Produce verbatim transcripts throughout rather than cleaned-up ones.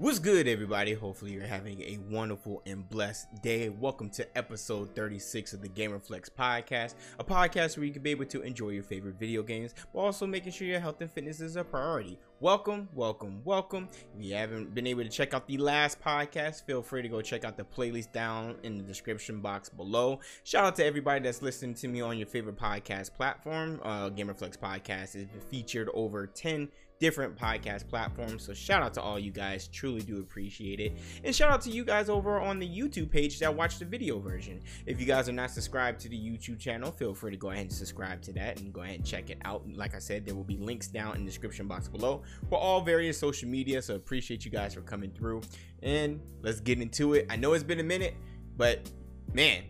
What's good, everybody? Hopefully you're having a wonderful and blessed day. Welcome to episode thirty-six of the GamerFlex podcast, a podcast where you can be able to enjoy your favorite video games while also making sure your health and fitness is a priority. Welcome, welcome, welcome. If you haven't been able to check out the last podcast, feel free to go check out the playlist down in the description box below. Shout out to everybody that's listening to me on your favorite podcast platform. Uh, GamerFlex podcast is featured over ten different podcast platforms, so shout out to all you guys, truly do appreciate it. And shout out to you guys over on the YouTube page that watch the video version. If you guys are not subscribed to the YouTube channel, feel free to go ahead and subscribe to that and go ahead and check it out. Like I said, there will be links down in the description box below for all various social media, so appreciate you guys for coming through, and let's get into it. I know it's been a minute, but man,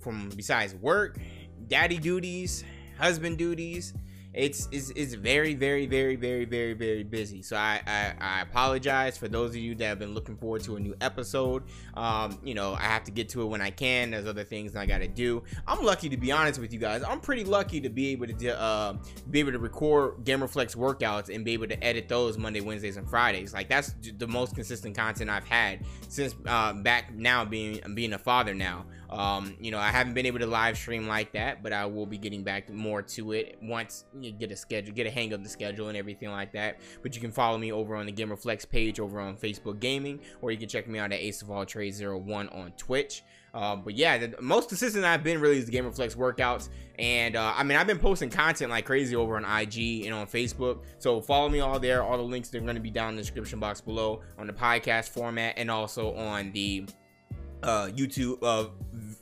from besides work, daddy duties, husband duties, It's, it's it's very, very, very, very, very, very busy. So I, I, I apologize for those of you that have been looking forward to a new episode. Um, you know, I have to get to it when I can. There's other things I gotta do. I'm lucky, to be honest with you guys. I'm pretty lucky to be able to uh, be able to record GamerFlex workouts and be able to edit those Monday, Wednesdays, and Fridays. Like, that's the most consistent content I've had since uh, back now being being a father now. Um, you know, I haven't been able to live stream like that, but I will be getting back more to it once you get a schedule, get a hang of the schedule and everything like that. But you can follow me over on the GamerFlex page over on Facebook Gaming, or you can check me out at Ace of All Trades zero one on Twitch. Uh, but yeah, the most consistent I've been really is the GamerFlex workouts. And uh, I mean, I've been posting content like crazy over on I G and on Facebook. So follow me all there. All the links, they're going to be down in the description box below on the podcast format and also on the uh, YouTube uh,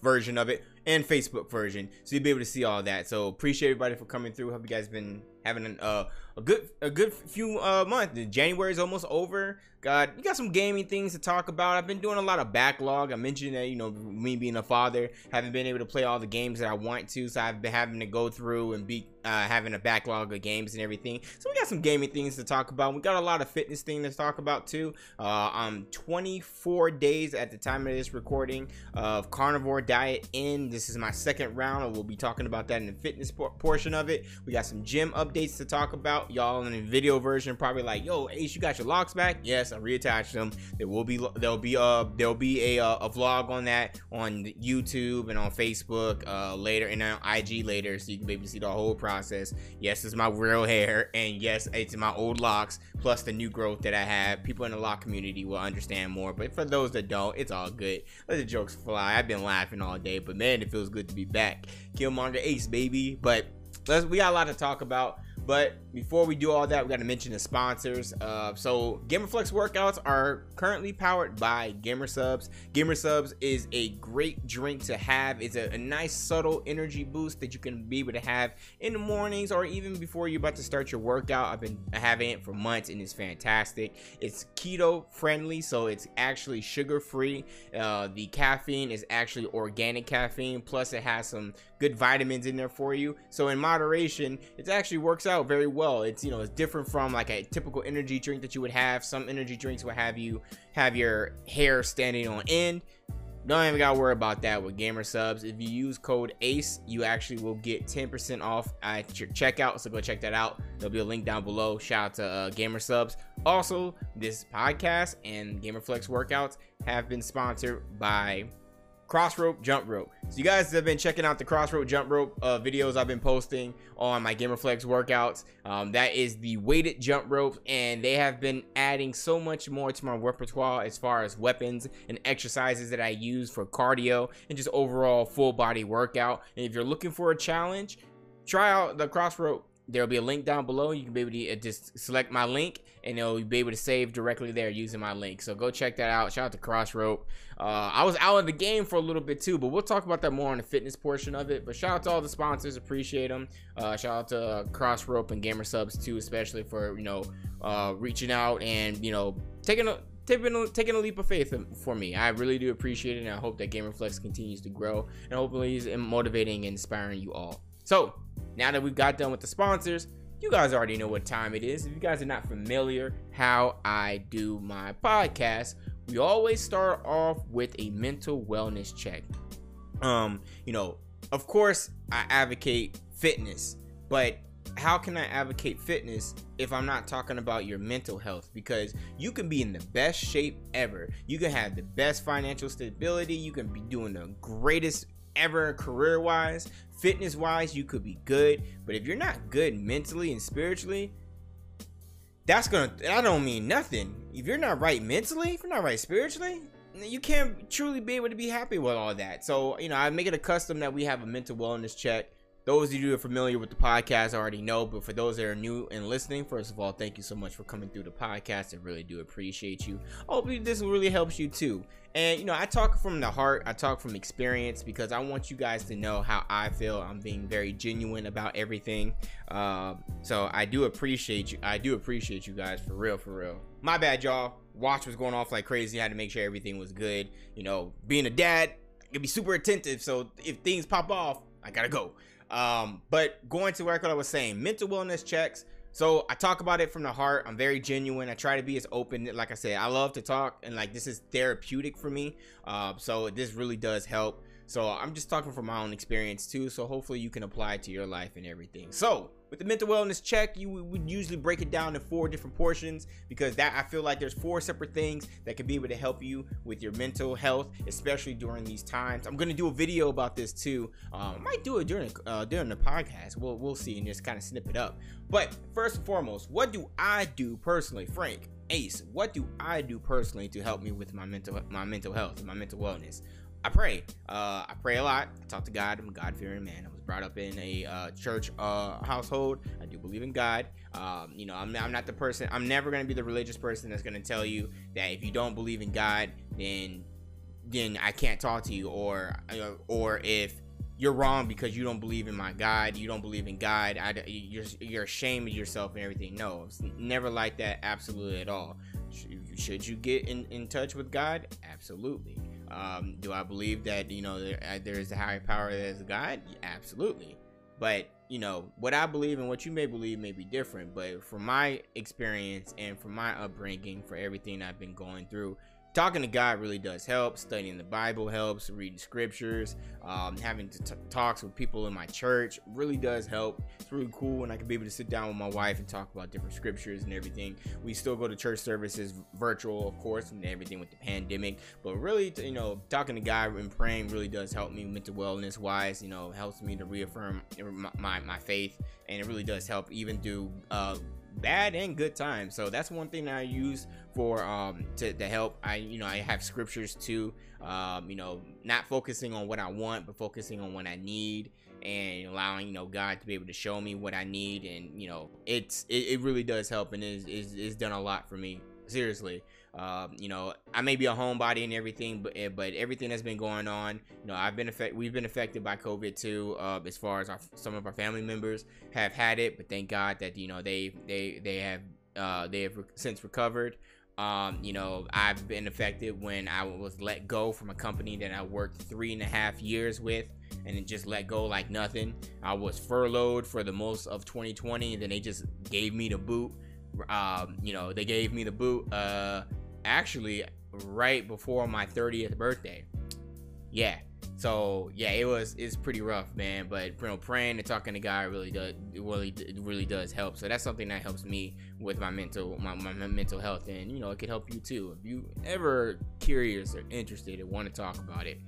version of it and Facebook version, so you'll be able to see all that. So appreciate everybody for coming through. Hope you guys been having an, uh, a good a good few uh months. January is almost over. God, you got some gaming things to talk about. I've been doing a lot of backlog. I mentioned that, you know, me being a father, haven't been able to play all the games that I want to, so I've been having to go through and be uh, having a backlog of games and everything. So we got some gaming things to talk about. We got a lot of fitness things to talk about too. Uh, I'm twenty-four days at the time of this recording of carnivore diet in. This is my second round, and we'll be talking about that in the fitness por portion of it. We got some gym updates to talk about. Y'all in the video version probably like, yo, Ace, you got your locks back? Yes, I reattached them. There will be there'll be uh there'll be a uh, a vlog on that on YouTube and on Facebook uh later, and on I G later, so you can be able to see the whole process. Yes, it's my real hair, and yes, it's my old locks plus the new growth that I have. People in the lock community will understand more, but for those that don't, it's all good. Let the jokes fly. I've been laughing all day, but man, it feels good to be back. Killmonger Ace, baby. But let's we got a lot to talk about. But before we do all that, we got to mention the sponsors. Uh, so GamerFlex workouts are currently powered by Gamer Subs. Gamer Subs is a great drink to have. It's a, a nice subtle energy boost that you can be able to have in the mornings or even before you're about to start your workout. I've been having it for months and it's fantastic. It's keto friendly, so it's actually sugar free. Uh, the caffeine is actually organic caffeine, plus it has some good vitamins in there for you. So in moderation, it actually works out out very well. It's, you know, it's different from like a typical energy drink that you would have. Some energy drinks will have you have your hair standing on end. Don't even gotta worry about that with Gamer Subs. If you use code ACE, you actually will get ten percent off at your checkout, so go check that out. There'll be a link down below. Shout out to uh, Gamer Subs. Also, this podcast and GamerFlex workouts have been sponsored by Crossrope jump rope. So you guys have been checking out the Crossrope jump rope uh, videos I've been posting on my GamerFlex workouts. Um, that is the weighted jump rope, and they have been adding so much more to my repertoire as far as weapons and exercises that I use for cardio and just overall full body workout. And if you're looking for a challenge, try out the Crossrope. There'll be a link down below. You can be able to just select my link, and you'll be able to save directly there using my link. So go check that out. Shout out to Crossrope. Uh, I was out of the game for a little bit too, but we'll talk about that more on the fitness portion of it. But shout out to all the sponsors. Appreciate them. Uh, shout out to uh, Crossrope and Gamer Subs too, especially for, you know, uh, reaching out and, you know, taking a Been taking a leap of faith for me. I really do appreciate it, and I hope that GamerFlex continues to grow, and hopefully is motivating and inspiring you all. So now that we've got done with the sponsors, you guys already know what time it is. If you guys are not familiar how I do my podcast, we always start off with a mental wellness check. Um, you know, of course I advocate fitness, but how can I advocate fitness if I'm not talking about your mental health? Because you can be in the best shape ever. You can have the best financial stability. You can be doing the greatest ever career-wise, fitness-wise, you could be good. But if you're not good mentally and spiritually, that's gonna, I don't mean nothing. If you're not right mentally, if you're not right spiritually, you can't truly be able to be happy with all that. So, you know, I make it a custom that we have a mental wellness check. Those of you who are familiar with the podcast already know, but for those that are new and listening, first of all, thank you so much for coming through the podcast. I really do appreciate you. Hopefully this really helps you too. And, you know, I talk from the heart. I talk from experience because I want you guys to know how I feel. I'm being very genuine about everything. Uh, so I do appreciate you. I do appreciate you guys for real, for real. My bad, y'all. Watch was going off like crazy. I had to make sure everything was good. You know, being a dad, you'll be super attentive. So if things pop off, I gotta go. Um, but going to what I was saying, mental wellness checks. So I talk about it from the heart. I'm very genuine. I try to be as open. Like I said, I love to talk, and like, this is therapeutic for me. Uh, so this really does help. So I'm just talking from my own experience too. So hopefully you can apply it to your life and everything. So with the mental wellness check, you would usually break it down in four different portions, because that, I feel like there's four separate things that could be able to help you with your mental health, especially during these times. I'm gonna do a video about this too. Um, I might do it during uh, during the podcast. We'll we'll see and just kind of snip it up. But first and foremost, what do I do personally, Frank? Ace, what do I do personally to help me with my mental my mental health and my mental wellness? I pray. Uh, I pray a lot. I talk to God. I'm a God-fearing man. I was brought up in a uh, church uh, household. I do believe in God. Um, you know, I'm, I'm not the person. I'm never going to be the religious person that's going to tell you that if you don't believe in God, then then I can't talk to you, or or if you're wrong because you don't believe in my God, you don't believe in God, I, you're you're ashamed of yourself and everything. No, it's never like that. Absolutely at all. Should you get in, in touch with God? Absolutely. Um, do I believe that, you know, there, there is a higher power that is God? Absolutely. But, you know, what I believe and what you may believe may be different. But from my experience and from my upbringing, for everything I've been going through, talking to God really does help. Studying the Bible helps. Reading scriptures, um, having to t talks with people in my church really does help. It's really cool when I can be able to sit down with my wife and talk about different scriptures and everything. We still go to church services, virtual, of course, and everything with the pandemic. But really, you know, talking to God and praying really does help me mental wellness wise. You know, helps me to reaffirm my my, my faith, and it really does help even do. Uh, bad and good times. So that's one thing that I use for um to, to help. I you know I have scriptures too, um you know not focusing on what I want, but focusing on what I need, and allowing you know God to be able to show me what I need. And you know it's it, it really does help, and is is is done a lot for me, seriously. Um, you know, I may be a homebody and everything, but but everything that's been going on, you know, I've been affected. We've been affected by COVID too. Uh, as far as our, some of our family members have had it, but thank God that you know they they they have uh, they have since recovered. Um, you know, I've been affected when I was let go from a company that I worked three and a half years with, and then just let go like nothing. I was furloughed for the most of twenty twenty, and then they just gave me the boot. Um, you know, they gave me the boot. Uh, actually right before my thirtieth birthday. Yeah, so yeah, it was it's pretty rough, man. But you know, praying and talking to God really does really really does help. So that's something that helps me with my mental my, my mental health, and you know it could help you too if you ever curious or interested and want to talk about it.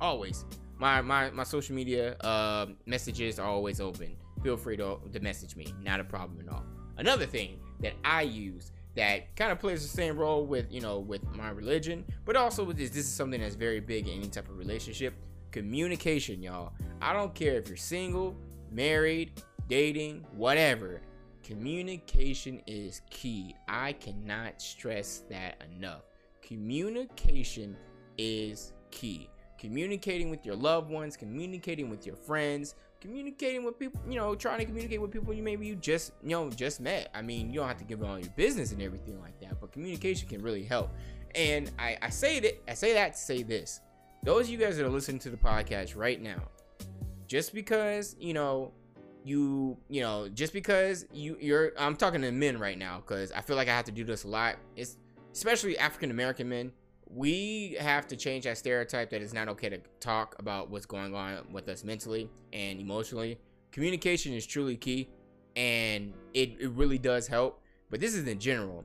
Always, my my my social media uh, messages are always open. Feel free to to message me, not a problem at all. Another thing that I use that kind of plays the same role with, you know, with my religion, but also with this, this is something that's very big in any type of relationship. Communication, y'all. I don't care if you're single, married, dating, whatever. Communication is key. I cannot stress that enough. Communication is key. Communicating with your loved ones, communicating with your friends, communicating with people, you know, trying to communicate with people you maybe you just, you know, just met. I mean, you don't have to give all your business and everything like that, but communication can really help. And I, I say that, I say that to say this. Those of you guys that are listening to the podcast right now, just because, you know, you, you know, just because you, you're, I'm talking to men right now, because I feel like I have to do this a lot. It's especially African-American men. We have to change that stereotype that it's not okay to talk about what's going on with us mentally and emotionally. Communication is truly key. and it, it really does help. But this is in general.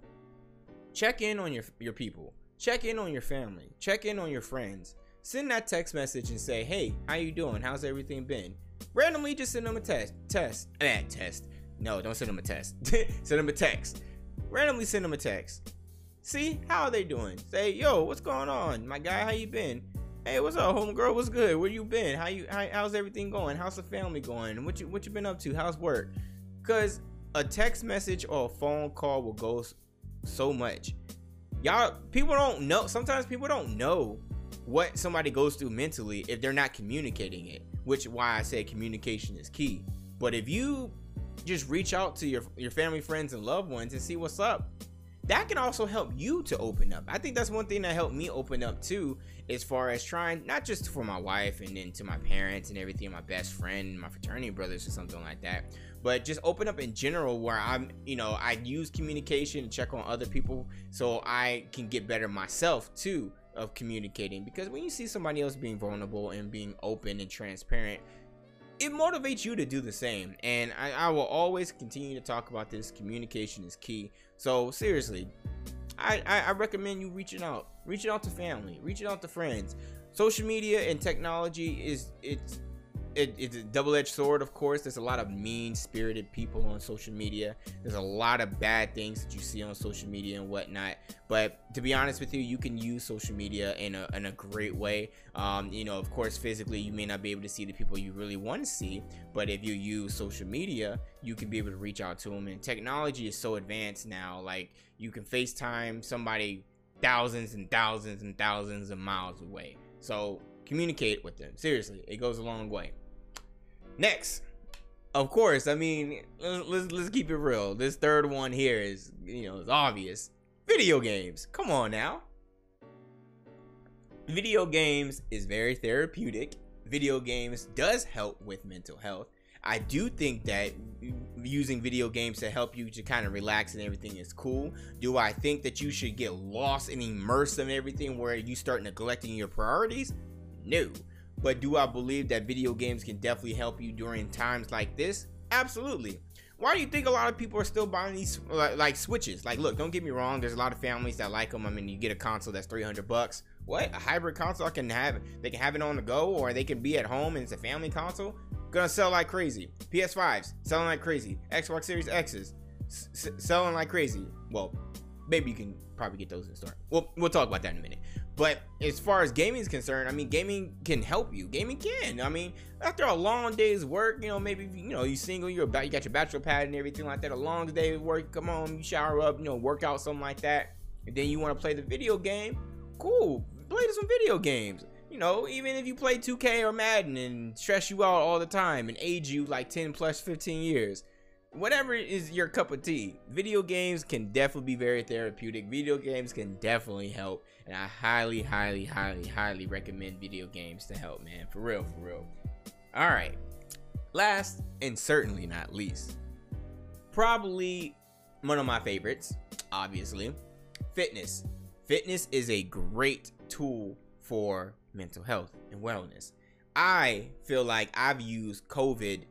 Check in on your your people. Check in on your family. Check in on your friends. Send that text message and say, hey, how you doing? How's everything been? Randomly just send them a test. Test. Eh, test. No, don't send them a test. Send them a text. Randomly send them a text. See, how are they doing? Say, yo, what's going on? My guy, how you been? Hey, what's up, homegirl? What's good? Where you been? How you? How, how's everything going? How's the family going? What you What you been up to? How's work? Because a text message or a phone call will go so much. Y'all, people don't know. Sometimes people don't know what somebody goes through mentally if they're not communicating it, which is why I say communication is key. But if you just reach out to your, your family, friends, and loved ones and see what's up, that can also help you to open up. I think that's one thing that helped me open up too, as far as trying, not just for my wife and then to my parents and everything, my best friend, my fraternity brothers or something like that, but just open up in general, where I'm, you know, I use communication to check on other people so I can get better myself too of communicating. Because when you see somebody else being vulnerable and being open and transparent, it motivates you to do the same. And I, I will always continue to talk about this. Communication is key. So seriously, I, I, I recommend you reaching out, reaching out to family, reaching out to friends. Social media and technology is it's it, it's a double-edged sword, of course. There's a lot of mean-spirited people on social media. There's a lot of bad things that you see on social media and whatnot. But to be honest with you, you can use social media in a, in a great way. Um, you know, of course, physically, you may not be able to see the people you really want to see. But if you use social media, you can be able to reach out to them. And technology is so advanced now. Like, you can FaceTime somebody thousands and thousands and thousands of miles away. So communicate with them. Seriously, it goes a long way. Next, of course, I mean, let's, let's keep it real. This third one here is, you know, it's obvious. Video games. Come on now. Video games is very therapeutic. Video games does help with mental health. I do think that using video games to help you to kind of relax and everything is cool. Do I think that you should get lost and immersed in everything where you start neglecting your priorities? No. But do I believe that video games can definitely help you during times like this? Absolutely. Why do you think a lot of people are still buying these like, like Switches? Like, look, don't get me wrong. There's a lot of families that like them. I mean, you get a console that's three hundred bucks. What? A hybrid console? I can have they can have it on the go, or they can be at home and it's a family console. Gonna sell like crazy. P S fives selling like crazy. Xbox Series X's s selling like crazy. Well, maybe you can probably get those in store. Well, we'll talk about that in a minute. But as far as gaming is concerned, I mean, gaming can help you. Gaming can. I mean, after a long day's work, you know, maybe, you know, you're single, you're about, you got your bachelor pad and everything like that. A long day of work, come home, you shower up, you know, work out, something like that. And then you want to play the video game. Cool. Play some video games. You know, even if you play two K or Madden and stress you out all the time and age you like ten plus fifteen years. Whatever is your cup of tea, video games can definitely be very therapeutic. Video games can definitely help, and I highly, highly, highly, highly recommend video games to help, man. For real, for real. All right. Last and certainly not least, probably one of my favorites, obviously, fitness. Fitness is a great tool for mental health and wellness. I feel like I've used COVID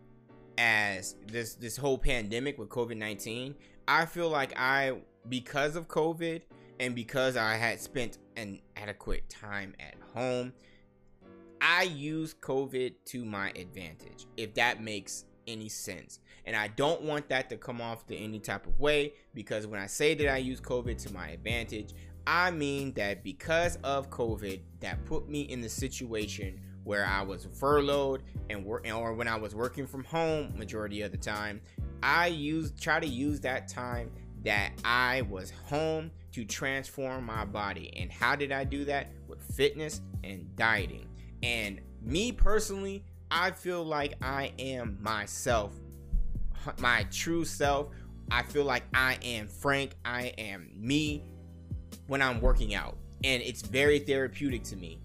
as this this whole pandemic with COVID nineteen. I feel like I, because of COVID and because I had spent an adequate time at home, I used COVID to my advantage, if that makes any sense. And I don't want that to come off to any type of way, because when I say that I use COVID to my advantage, I mean that because of COVID, that put me in the situation where I was furloughed and wor or when I was working from home majority of the time, I used try to use that time that I was home to transform my body. And how did I do that? With fitness and dieting. And me personally, I feel like I am myself, my true self. I feel like I am Frank, I am me when I'm working out. And it's very therapeutic to me.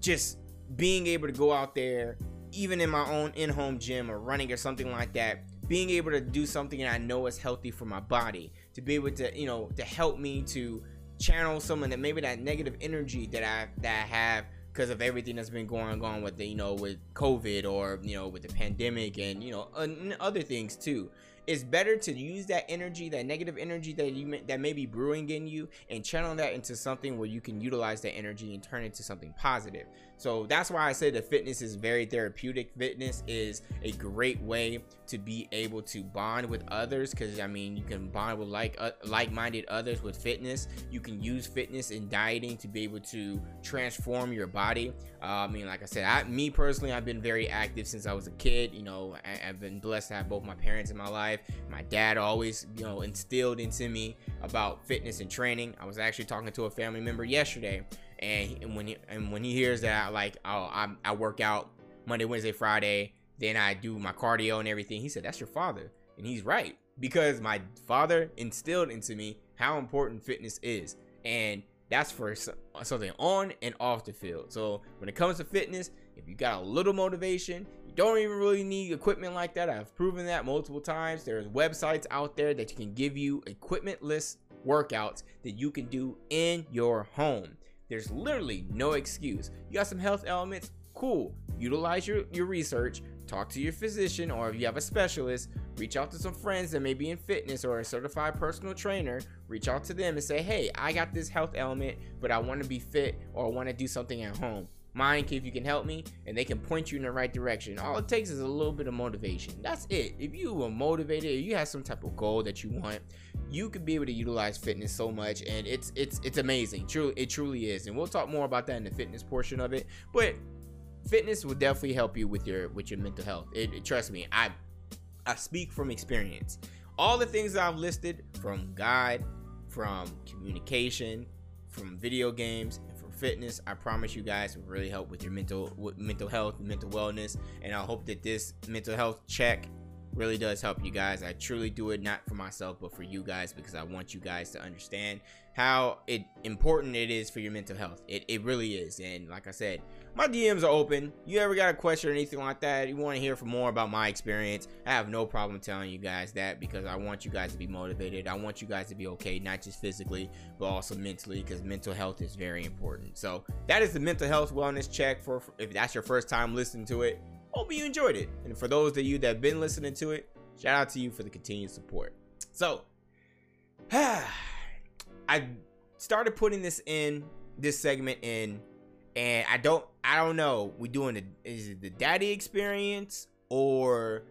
Just being able to go out there, even in my own in-home gym or running or something like that, being able to do something that I know is healthy for my body, to be able to, you know, to help me to channel someone that maybe that negative energy that I that I have because of everything that's been going on with the, you know, with COVID or, you know, with the pandemic and, you know, and other things too. It's better to use that energy, that negative energy that you that may be brewing in you, and channel that into something where you can utilize that energy and turn it to something positive. So that's why I say that fitness is very therapeutic. Fitness is a great way to be able to bond with others, because I mean, you can bond with like uh, like-minded others with fitness. You can use fitness and dieting to be able to transform your body. uh, I mean, like I said, I me personally, I've been very active since I was a kid. You know, I, I've been blessed to have both my parents in my life. My dad always, you know, instilled into me about fitness and training. I was actually talking to a family member yesterday, and, he, and when he, and when he hears that I like oh I, I work out Monday, Wednesday, Friday, then I do my cardio and everything, he said, that's your father. And he's right, because my father instilled into me how important fitness is, and that's for something on and off the field. So when it comes to fitness, if you got a little motivation, you don't even really need equipment like that. I've proven that multiple times. There's websites out there that you can give you equipment-less workouts that you can do in your home. There's literally no excuse. You got some health elements, cool. Utilize your, your research, talk to your physician, or if you have a specialist, reach out to some friends that may be in fitness or a certified personal trainer. Reach out to them and say, hey, I got this health element, but I want to be fit, or I want to do something at home. Mind if you can help me, and they can point you in the right direction. All it takes is a little bit of motivation. That's it. If you were motivated, if you have some type of goal that you want, you could be able to utilize fitness so much, and it's it's it's amazing. Truly, it truly is. And we'll talk more about that in the fitness portion of it. But fitness will definitely help you with your with your mental health. It, it trust me, I I speak from experience. All the things that I've listed, from God, from communication, from video games, and from fitness, I promise you guys will really help with your mental with mental health, mental wellness. And I hope that this mental health check really does help you guys. I truly do it, not for myself, but for you guys, because I want you guys to understand how it important it is for your mental health. It, it really is. And like I said, my D Ms are open. You ever got a question or anything like that, you want to hear for more about my experience, I have no problem telling you guys that, because I want you guys to be motivated. I want you guys to be okay, not just physically, but also mentally, because mental health is very important. So that is the mental health wellness check. For if that's your first time listening to it, hope you enjoyed it. And for those of you that have been listening to it, shout out to you for the continued support. So I started putting this in this segment in, and I don't I don't know, we doing the is it the daddy experience or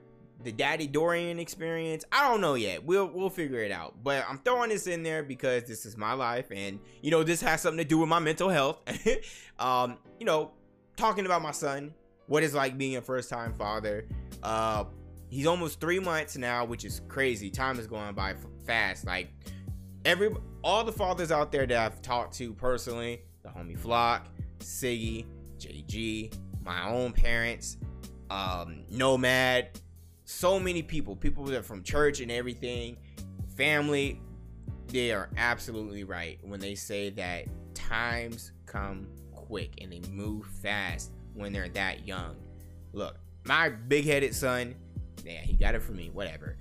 the daddy Dorian experience? I don't know yet. We'll we'll figure it out. But I'm throwing this in there because this is my life, and you know, this has something to do with my mental health. um, you know, talking about my son, what it's like being a first-time father. Uh, he's almost three months now, which is crazy. Time is going by fast. Like every all the fathers out there that I've talked to personally, the homie Flock, Siggy, J G, my own parents, um, Nomad, so many people, people that are from church and everything, family, they are absolutely right when they say that times come quick and they move fast when they're that young. Look, my big-headed son, yeah, he got it from me, whatever.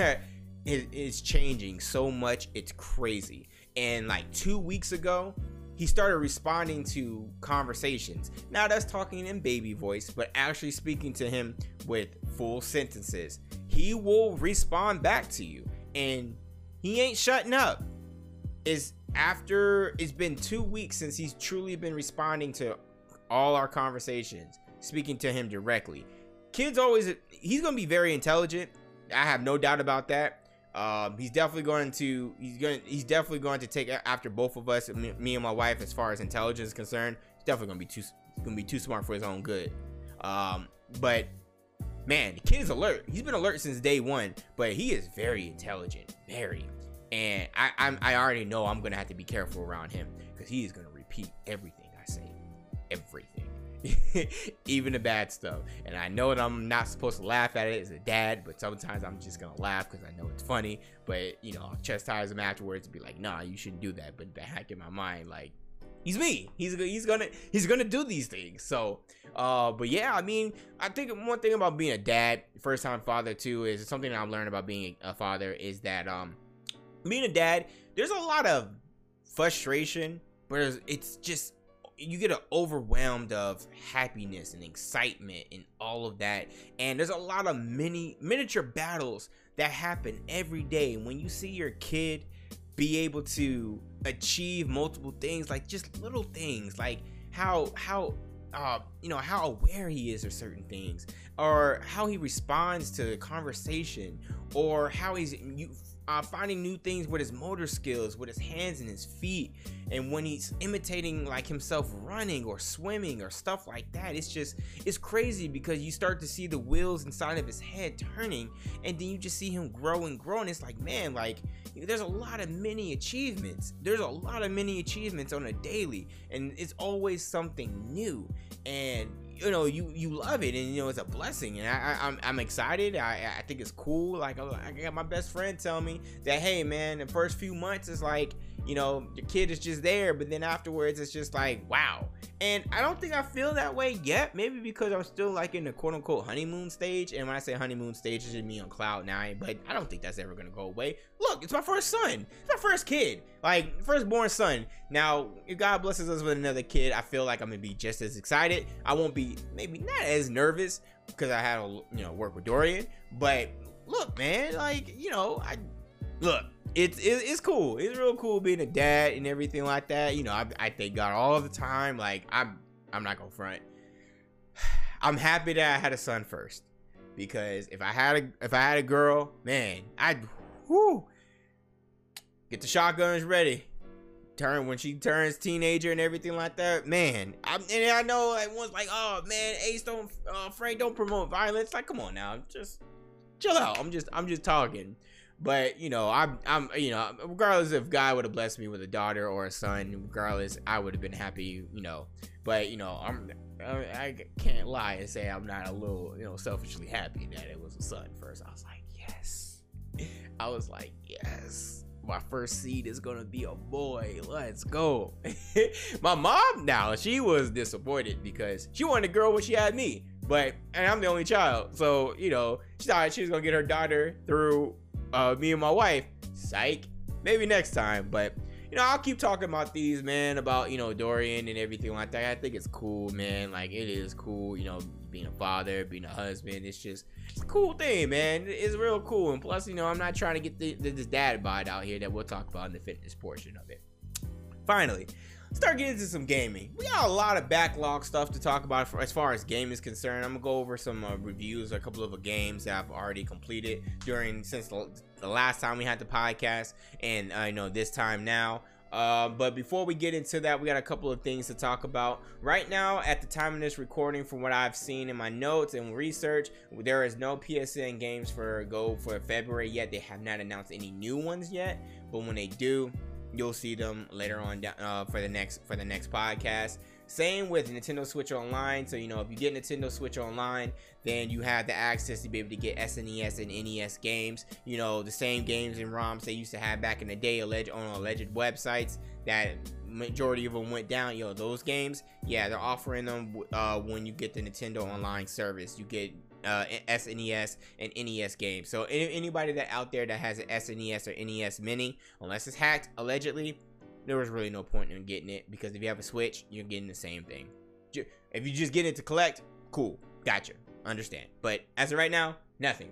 it, it's changing so much, it's crazy. And like two weeks ago, he started responding to conversations. Not us talking in baby voice, but actually speaking to him with full sentences. He will respond back to you, and he ain't shutting up. It's after, it's been two weeks since he's truly been responding to all our conversations, speaking to him directly. Kids always, he's gonna be very intelligent, I have no doubt about that. um he's definitely going to he's going he's definitely going to take after both of us, me and my wife, as far as intelligence is concerned. He's definitely gonna be too gonna be too smart for his own good. um but man, the kid is alert. He's been alert since day one, but he is very intelligent, very and i I'm, i already know I'm gonna have to be careful around him, because he is gonna repeat everything I say, everything even the bad stuff. And I know that I'm not supposed to laugh at it as a dad, but sometimes I'm just gonna laugh because I know it's funny. But you know, I'll chastise him afterwards and be like, nah, you shouldn't do that. But back in my mind, like, he's me, he's he's gonna he's gonna do these things. So uh but yeah, I mean, I think one thing about being a dad, first time father too, is something that I've learned about being a father is that um being a dad, there's a lot of frustration, but it's just you get overwhelmed of happiness and excitement and all of that. And there's a lot of mini miniature battles that happen every day. When you see your kid be able to achieve multiple things, like just little things, like how how uh you know, how aware he is of certain things, or how he responds to conversation, or how he's you Uh, finding new things with his motor skills, with his hands and his feet, and when he's imitating like himself running or swimming or stuff like that. It's just, it's crazy because you start to see the wheels inside of his head turning, and then you just see him grow and grow, and it's like, man, like there's a lot of mini achievements. There's a lot of mini achievements on a daily, and it's always something new, and you know, you you love it, and you know, it's a blessing, and I, I I'm I'm excited. I I think it's cool. Like I got my best friend tell me that, hey man, the first few months is like, you know, your kid is just there, but then afterwards it's just like, wow. And I don't think I feel that way yet. Maybe because I'm still like in the quote unquote honeymoon stage. And when I say honeymoon stage, it's just me on cloud nine. But I don't think that's ever gonna go away. Look, it's my first son. It's my first kid. Like firstborn son. Now, if God blesses us with another kid, I feel like I'm gonna be just as excited. I won't be maybe not as nervous because I had to, you know, work with Dorian. But look, man, like, you know, I look. It's it's cool. It's real cool being a dad and everything like that. You know, I, I thank God all the time. Like I'm I'm not gonna front. I'm happy that I had a son first, because if I had a if I had a girl, man, I'd whoo get the shotguns ready. Turn when she turns teenager and everything like that, man. I'm, and I know everyone's like, oh man, Ace don't uh, Frank don't promote violence. Like, come on now, just chill out. I'm just I'm just talking. But you know, I'm, I'm, you know, regardless if God would have blessed me with a daughter or a son, regardless, I would have been happy, you know. But you know, I'm, I can't lie and say I'm not a little, you know, selfishly happy that it was a son first. I was like, yes, I was like, yes, my first seed is gonna be a boy. Let's go. My mom now, she was disappointed because she wanted a girl when she had me, but and I'm the only child, so you know, she thought she was gonna get her daughter through. Uh, me and my wife. Psych. Maybe next time. But you know, I'll keep talking about these, man, about, you know, Dorian and everything like that. I think it's cool, man. Like it is cool, you know, being a father, being a husband. It's just, it's a cool thing, man. It's real cool. And plus, you know, I'm not trying to get the, the, this dad bod out here that we'll talk about in the fitness portion of it. Finally, start getting into some gaming. We got a lot of backlog stuff to talk about for, as far as game is concerned. I'm gonna go over some uh, reviews, a couple of uh, games that I've already completed during since the, the last time we had the podcast, and I uh, you know, this time now. Uh, but before we get into that, we got a couple of things to talk about. Right now, at the time of this recording, from what I've seen in my notes and research, there is no P S N games for go for February yet. They have not announced any new ones yet, but when they do, you'll see them later on uh, for the next for the next podcast. Same with Nintendo Switch Online. So, you know, if you get Nintendo Switch Online, then you have the access to be able to get S N E S and N E S games. You know, the same games and ROMs they used to have back in the day alleged, on alleged websites that majority of them went down. You know, those games, yeah, they're offering them uh, when you get the Nintendo Online service. You get uh S N E S and N E S games. So any, anybody that out there that has an S N E S or N E S mini, unless it's hacked allegedly, there was really no point in getting it, because if you have a Switch, you're getting the same thing. If you just get it to collect, cool, gotcha, understand. But as of right now, nothing.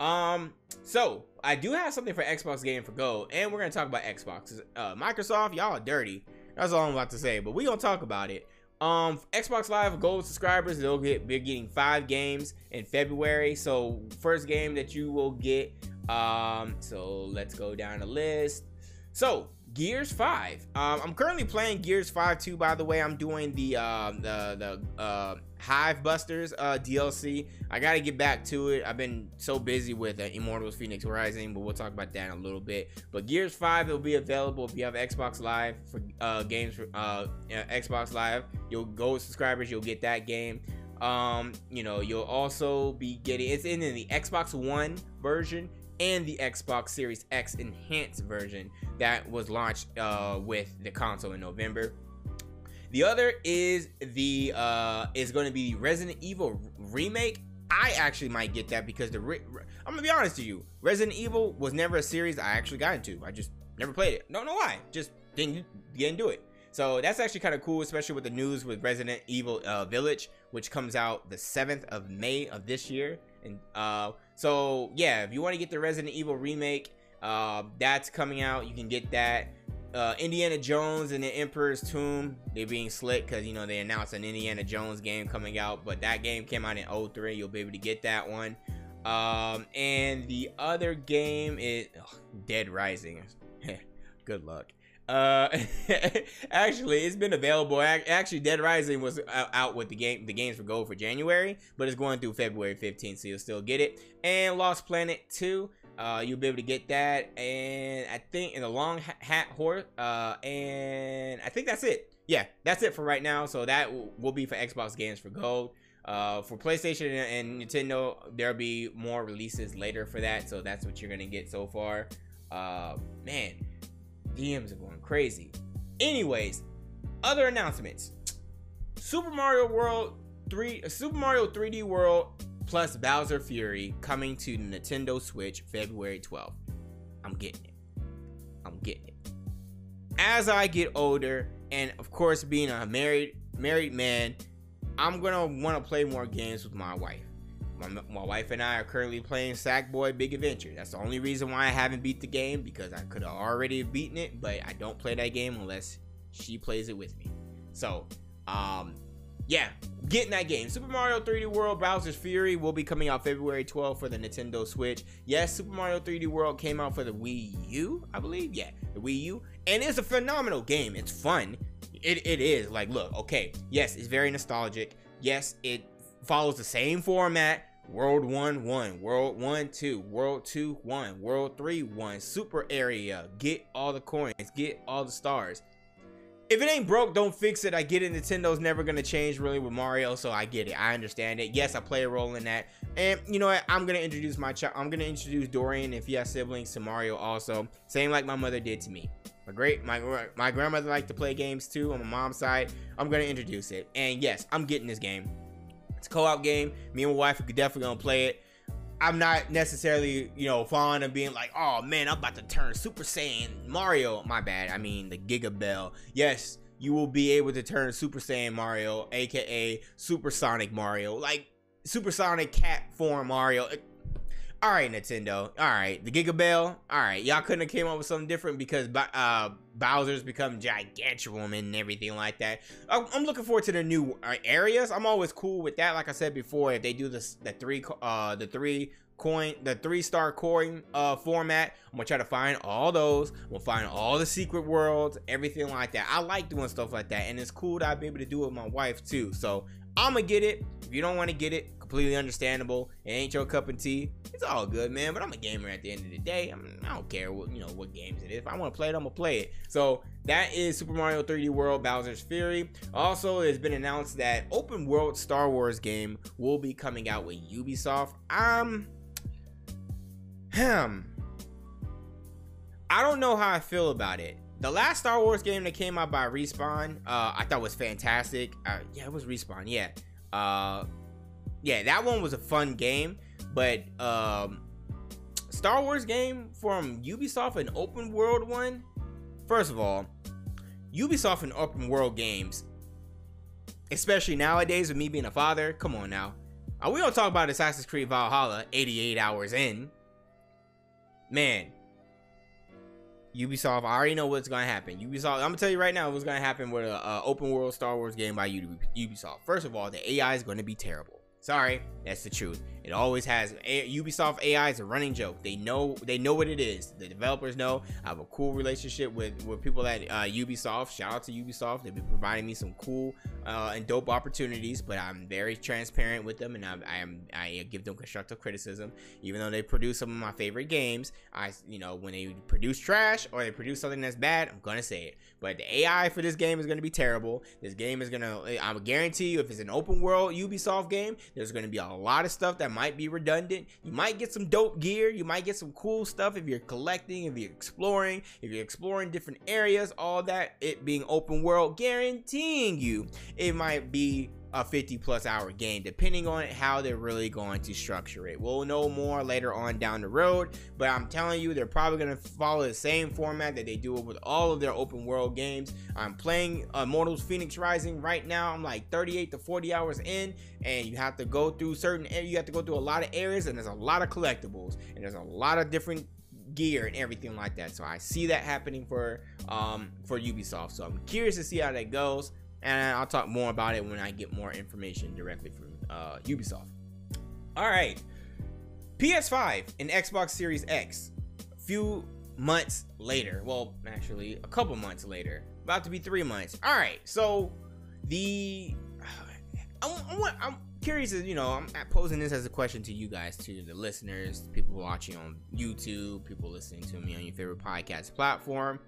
Um so I do have something for Xbox Game for Gold, and we're gonna talk about Xbox. uh Microsoft, y'all are dirty. That's all I'm about to say, but we gonna talk about it. Um, Xbox Live Gold subscribers, they'll get they're getting five games in February. So first game that you will get, um, so let's go down the list. So Gears five. Um, I'm currently playing Gears five too. By the way, I'm doing the um uh, the the uh, Hive Busters uh, D L C. I gotta get back to it. I've been so busy with uh, Immortals Fenyx Rising, but we'll talk about that in a little bit. But Gears five will be available if you have Xbox Live for uh, games for uh, Xbox Live. You'll go subscribers, you'll get that game. Um, you know, you'll also be getting it's in the Xbox One version and the Xbox Series X enhanced version that was launched uh, with the console in November. The other is the uh, is going to be the Resident Evil remake. I actually might get that because the re re I'm gonna be honest to you, Resident Evil was never a series I actually got into. I just never played it. Don't know why. Just didn't didn't do it. So that's actually kind of cool, especially with the news with Resident Evil uh, Village, which comes out the seventh of May of this year. And uh, so yeah, if you want to get the Resident Evil remake, uh, that's coming out. You can get that. Uh, Indiana Jones and the Emperor's Tomb, they're being slick because, you know, they announced an Indiana Jones game coming out, but that game came out in oh three. You'll be able to get that one. Um, and the other game is oh, Dead Rising. Good luck. Uh, actually, it's been available. Actually, Dead Rising was out with the game, the games for gold for January, but it's going through February fifteenth, so you'll still get it. And Lost Planet two. Uh, you'll be able to get that, and I think in the long hat horse, uh, and I think that's it. Yeah, that's it for right now. So that will be for Xbox games for gold. Uh, for PlayStation and, and Nintendo, there'll be more releases later for that. So that's what you're gonna get so far. Uh, man, D Ms are going crazy. Anyways, other announcements: Super Mario World three, Super Mario three D World. Plus Bowser Fury coming to Nintendo Switch February twelfth. I'm getting it. I'm getting it. As I get older, and of course being a married married man, I'm gonna want to play more games with my wife. My, my wife and I are currently playing Sackboy Big Adventure. That's the only reason why I haven't beat the game, because I could have already beaten it, but I don't play that game unless she plays it with me. So, um. yeah, getting that game. Super Mario three D World Bowser's Fury will be coming out February twelfth for the Nintendo Switch. Yes, Super Mario three D World came out for the Wii U, I believe. Yeah, the Wii U. And it's a phenomenal game. It's fun. It, it is. Like, look, okay. Yes, it's very nostalgic. Yes, it follows the same format. World one, one. World one, two. World two, one. World three, one. Super area. Get all the coins. Get all the stars. If it ain't broke, don't fix it. I get it. Nintendo's never going to change really with Mario, so I get it. I understand it. Yes, I play a role in that. And you know what? I'm going to introduce my child. I'm going to introduce Dorian, if you have siblings, to Mario also. Same like my mother did to me. My great, my, my grandmother liked to play games too on my mom's side. I'm going to introduce it. And yes, I'm getting this game. It's a co-op game. Me and my wife are definitely going to play it. I'm not necessarily, you know, fond of being like, oh man, I'm about to turn Super Saiyan Mario. My bad. I mean, the Giga Bell. Yes, you will be able to turn Super Saiyan Mario, aka Supersonic Mario, like Supersonic Cat Form Mario. All right, Nintendo. All right, the Giga Bell. All right, y'all couldn't have came up with something different, because uh, Bowser's become gigantuan and everything like that. I'm looking forward to the new areas. I'm always cool with that. Like I said before, if they do this, the three, uh, the three coin, the three star coin uh, format, I'm gonna try to find all those. We'll find all the secret worlds, everything like that. I like doing stuff like that, and it's cool that I'll be able to do it with my wife too. So I'm gonna get it. If you don't want to get it, completely understandable. It ain't your cup of tea. It's all good, man. But I'm a gamer at the end of the day. I mean, I don't care what, you know, what games it is. If I want to play it, I'm gonna play it. So that is Super Mario three D World Bowser's Fury. Also, it's been announced that open world Star Wars game will be coming out with Ubisoft. Um, hmm. I don't know how I feel about it. The last Star Wars game that came out by Respawn, uh, I thought was fantastic. Uh, yeah, it was Respawn. Yeah. Uh. Yeah, that one was a fun game, but um, Star Wars game from Ubisoft, an open world one. First of all, Ubisoft and open world games, especially nowadays with me being a father. Come on now, uh, we don't talk about Assassin's Creed Valhalla eighty-eight hours in. Man, Ubisoft, I already know what's gonna happen. Ubisoft, I'm gonna tell you right now what's gonna happen with a, a open world Star Wars game by Ubisoft. First of all, the A I is gonna be terrible. Sorry, that's the truth. It always has. Ubisoft A I is a running joke. They know they know what it is. The developers know. I have a cool relationship with, with people at uh, Ubisoft. Shout out to Ubisoft. They've been providing me some cool uh, and dope opportunities, but I'm very transparent with them, and I, I, am, I give them constructive criticism. Even though they produce some of my favorite games, I, you know, when they produce trash or they produce something that's bad, I'm going to say it. But the A I for this game is going to be terrible. This game is going to, I guarantee you, if it's an open world Ubisoft game, there's going to be a lot of stuff that might be redundant. You might get some dope gear. You might get some cool stuff if you're collecting, if you're exploring, if you're exploring different areas, all that. It being open world, guaranteeing you it might be a fifty plus hour game, depending on how they're really going to structure it. We'll know more later on down the road, but I'm telling you, they're probably going to follow the same format that they do with all of their open world games. I'm playing Immortals Fenyx Rising right now. I'm like thirty-eight to forty hours in, and you have to go through certain areas. You have to go through a lot of areas, and there's a lot of collectibles, and there's a lot of different gear and everything like that. So I see that happening for um for Ubisoft, so I'm curious to see how that goes, and I'll talk more about it when I get more information directly from uh Ubisoft. All right, P S five and Xbox Series X, a few months later, well actually a couple months later, about to be three months. All right, so the I'm, I'm, I'm curious, you know, I'm posing this as a question to you guys, to the listeners, people watching on YouTube, people listening to me on your favorite podcast platform.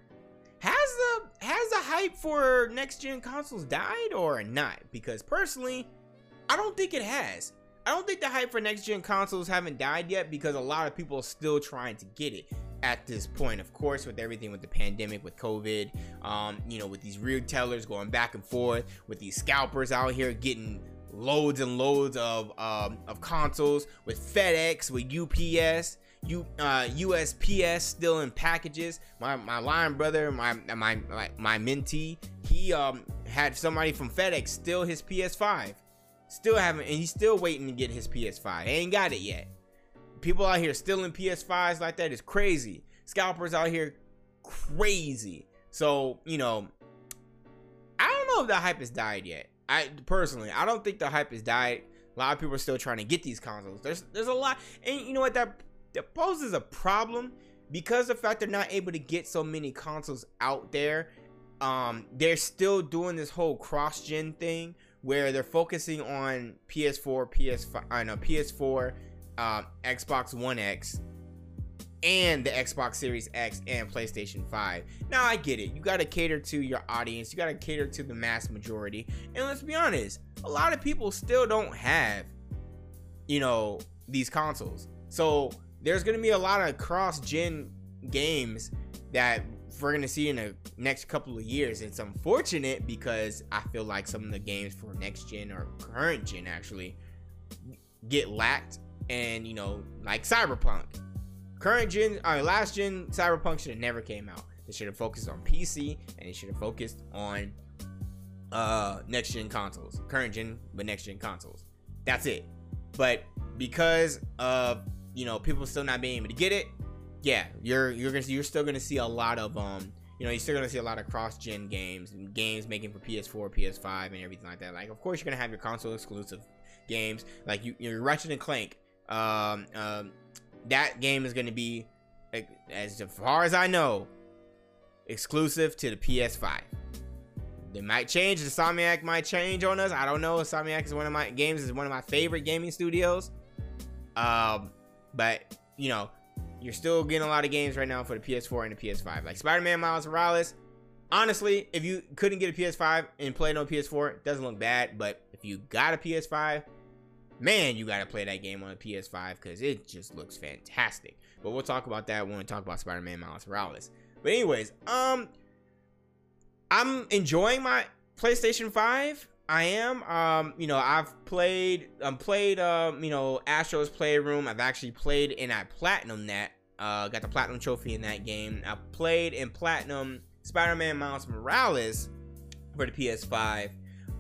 Has the has the hype for next gen consoles died or not? Because personally, I don't think it has. I don't think the hype for next gen consoles haven't died yet, because a lot of people are still trying to get it at this point. Of course, with everything, with the pandemic, with COVID, um, you know, with these retailers going back and forth, with these scalpers out here getting loads and loads of um, of consoles, with FedEx, with U P S, U uh, U S P S still in packages. My my line brother, my my my, my mentee, he um had somebody from FedEx steal his P S five, still haven't, and he's still waiting to get his P S five. They ain't got it yet. People out here stealing P S fives like that is crazy. Scalpers out here, crazy. So you know, I don't know if the hype has died yet. I personally, I don't think the hype has died. A lot of people are still trying to get these consoles. There's there's a lot, and you know what, that that poses a problem, because of the fact they're not able to get so many consoles out there. Um, they're still doing this whole cross-gen thing where they're focusing on P S four, P S five, I know P S four, uh, Xbox One X, and the Xbox Series X and PlayStation five. Now I get it, you gotta cater to your audience, you gotta cater to the mass majority, and let's be honest, a lot of people still don't have, you know, these consoles. So there's gonna be a lot of cross-gen games that we're gonna see in the next couple of years. It's unfortunate, because I feel like some of the games for next gen or current gen actually get lacked, and you know, like Cyberpunk. Current gen, uh, last gen Cyberpunk should have never came out. They should have focused on P C, and they should have focused on uh, next gen consoles. Current gen, but next gen consoles. That's it. But because of, you know, people still not being able to get it, yeah, you're you're gonna you're still gonna see a lot of um, you know, you're still gonna see a lot of cross gen games and games making for P S four, P S five, and everything like that. Like, of course, you're gonna have your console exclusive games, like you, your Ratchet and Clank. Um, um, That game is going to be, as far as I know, exclusive to the P S five. They might change. Insomniac might change on us. I don't know. Insomniac is one of my games. Is one of my favorite gaming studios. Um, but you know, you're still getting a lot of games right now for the P S four and the P S five. Like Spider-Man Miles Morales. Honestly, if you couldn't get a P S five and play it on P S four, it doesn't look bad. But if you got a P S five, man, you gotta play that game on a P S five, because it just looks fantastic. But we'll talk about that when we talk about Spider-Man Miles Morales. But anyways, um, I'm enjoying my PlayStation five. I am. Um, you know, I've played, um, played, um, you know, Astro's Playroom. I've actually played and I platinum that. Uh, got the platinum trophy in that game. I played and platinum Spider-Man Miles Morales for the P S five.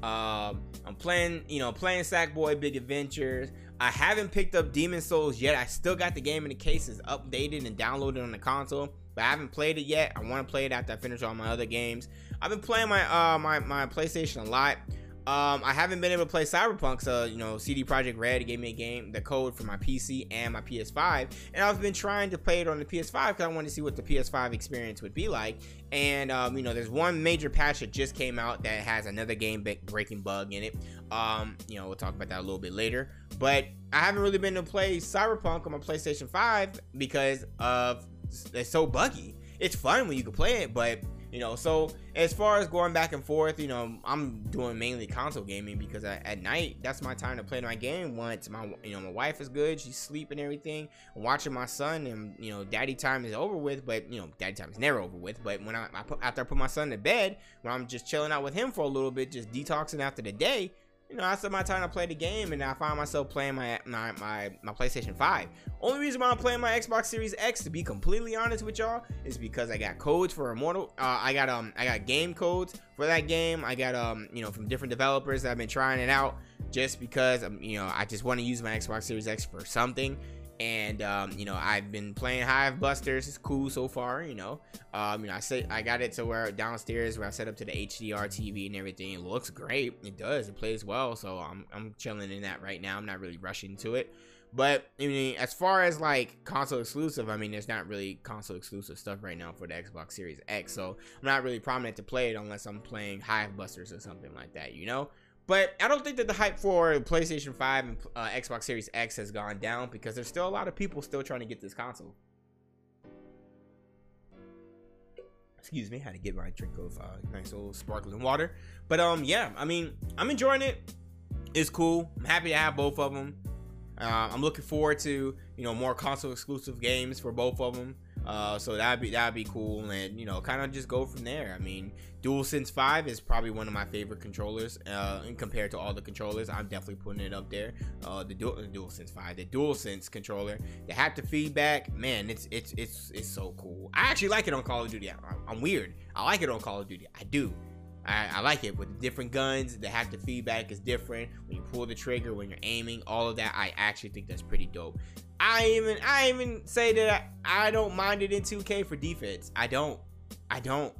Um, I'm playing, you know, playing Sackboy Big Adventures. I haven't picked up Demon Souls yet. I still got the game in the case. It's updated and downloaded on the console, but I haven't played it yet. I want to play it after I finish all my other games. I've been playing my uh my my PlayStation a lot. Um, I haven't been able to play Cyberpunk, so you know, C D Projekt Red gave me a game, the code for my P C and my P S five, and I've been trying to play it on the P S five because I wanted to see what the P S five experience would be like. And um, you know, there's one major patch that just came out that has another game-breaking bug in it. Um, you know, we'll talk about that a little bit later. But I haven't really been able to play Cyberpunk on my PlayStation five because of it's so buggy. It's fun when you can play it, but you know, so as far as going back and forth, you know, I'm doing mainly console gaming because I, at night, that's my time to play my game. Once my, you know, my wife is good, she's sleeping and everything, I'm watching my son, and you know, daddy time is over with. But you know, daddy time is never over with. But when I, I put, after I put my son to bed, when I'm just chilling out with him for a little bit, just detoxing after the day, you know, I spent my time to play the game, and I find myself playing my my my, my PlayStation five. Only reason why I'm playing my Xbox Series X, to be completely honest with y'all, is because I got codes for Immortal. Uh, I got um I got game codes for that game. I got um you know, from different developers that I've been trying it out, just because um you know, I just want to use my Xbox Series X for something. And um, you know, I've been playing Hive Busters. It's cool so far, you know. Um, you know, I say I got it to where downstairs where I set up to the H D R T V and everything. It looks great. It does. It plays well. So I'm I'm chilling in that right now. I'm not really rushing to it. But I mean, as far as like console exclusive, I mean, there's not really console exclusive stuff right now for the Xbox Series X. So I'm not really prominent to play it unless I'm playing Hive Busters or something like that, you know. But I don't think that the hype for PlayStation five and uh, Xbox Series X has gone down, because there's still a lot of people still trying to get this console. Excuse me, I had to get my drink of uh, nice old sparkling water. But um, yeah, I mean, I'm enjoying it. It's cool. I'm happy to have both of them. Uh, I'm looking forward to, you know, more console exclusive games for both of them. Uh, so that'd be that'd be cool, and you know, kind of just go from there. I mean, DualSense five is probably one of my favorite controllers, uh, and compared to all the controllers, I'm definitely putting it up there. Uh, the, du the DualSense five, the DualSense controller, the haptic feedback, man, it's it's it's it's so cool. I actually like it on Call of Duty. I, I'm weird. I like it on Call of Duty. I do. I, I like it with the different guns. The haptic feedback is different when you pull the trigger, when you're aiming, all of that. I actually think that's pretty dope. I even I even say that I, I don't mind it in two K for defense. I don't. I don't.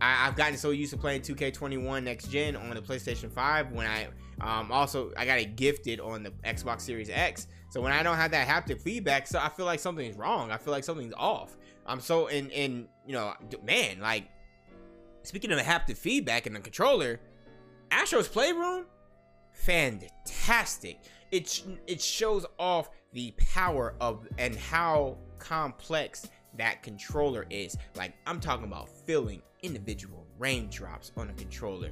I, I've gotten so used to playing two K twenty-one next gen on the PlayStation five. When I um, also I got it gifted on the Xbox Series X. So when I don't have that haptic feedback, so I feel like something's wrong. I feel like something's off. I'm so in in you know, man, like, speaking of the haptic feedback and the controller, Astro's Playroom, fantastic. It it shows off the power of and how complex that controller is. Like, I'm talking about feeling individual raindrops on a controller,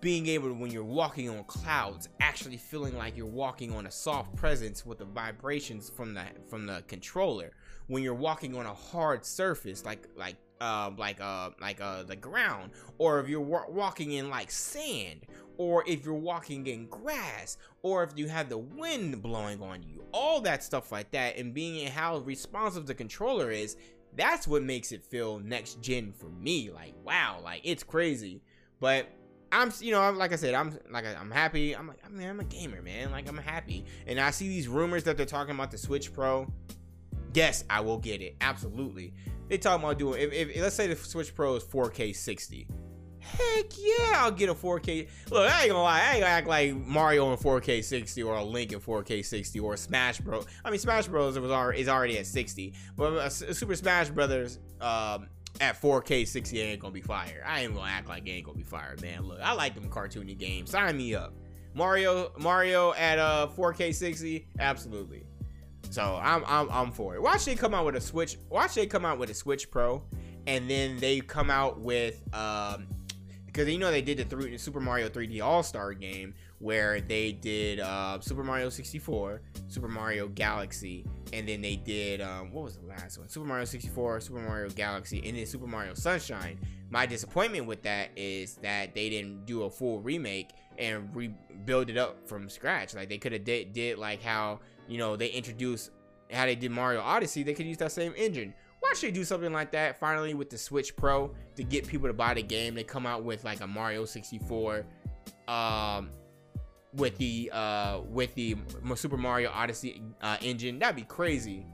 being able to, when you're walking on clouds, actually feeling like you're walking on a soft presence with the vibrations from the from the controller. When you're walking on a hard surface, like like uh, like uh, like uh, the ground, or if you're wa walking in like sand, or if you're walking in grass, or if you have the wind blowing on you, all that stuff like that, and being in how responsive the controller is, that's what makes it feel next gen for me. Like, wow, like, it's crazy. But I'm, you know, like I said, I'm like, I'm happy. I'm like, I mean, I'm a gamer, man. Like, I'm happy. And I see these rumors that they're talking about the Switch Pro. Yes, I will get it. Absolutely. They talking about doing, if, if let's say the Switch Pro is four K sixty. Heck yeah, I'll get a four K. Look, I ain't gonna lie, I ain't gonna act like Mario in four K sixty or a Link in four K sixty or Smash Bros. I mean, Smash Bros. was already, is already at sixty, but uh, Super Smash Brothers um, at four K sixty ain't gonna be fire. I ain't gonna act like it ain't gonna be fire, man. Look, I like them cartoony games. Sign me up. Mario, Mario at uh, four K sixty, absolutely. So I'm, I'm, I'm for it. Why should they come out with a Switch? Why should they come out with a Switch Pro, and then they come out with um. Because, you know, they did the, three, the Super Mario three D All-Star game where they did uh, Super Mario sixty-four, Super Mario Galaxy, and then they did, um, what was the last one? Super Mario sixty-four, Super Mario Galaxy, and then Super Mario Sunshine. My disappointment with that is that they didn't do a full remake and rebuild it up from scratch. Like, they could have did, did, like, how, you know, they introduced, how they did Mario Odyssey. They could use that same engine. Why should they do something like that finally with the Switch Pro to get people to buy the game? They come out with like a Mario sixty-four, um, with the uh, with the Super Mario Odyssey uh, engine. That'd be crazy,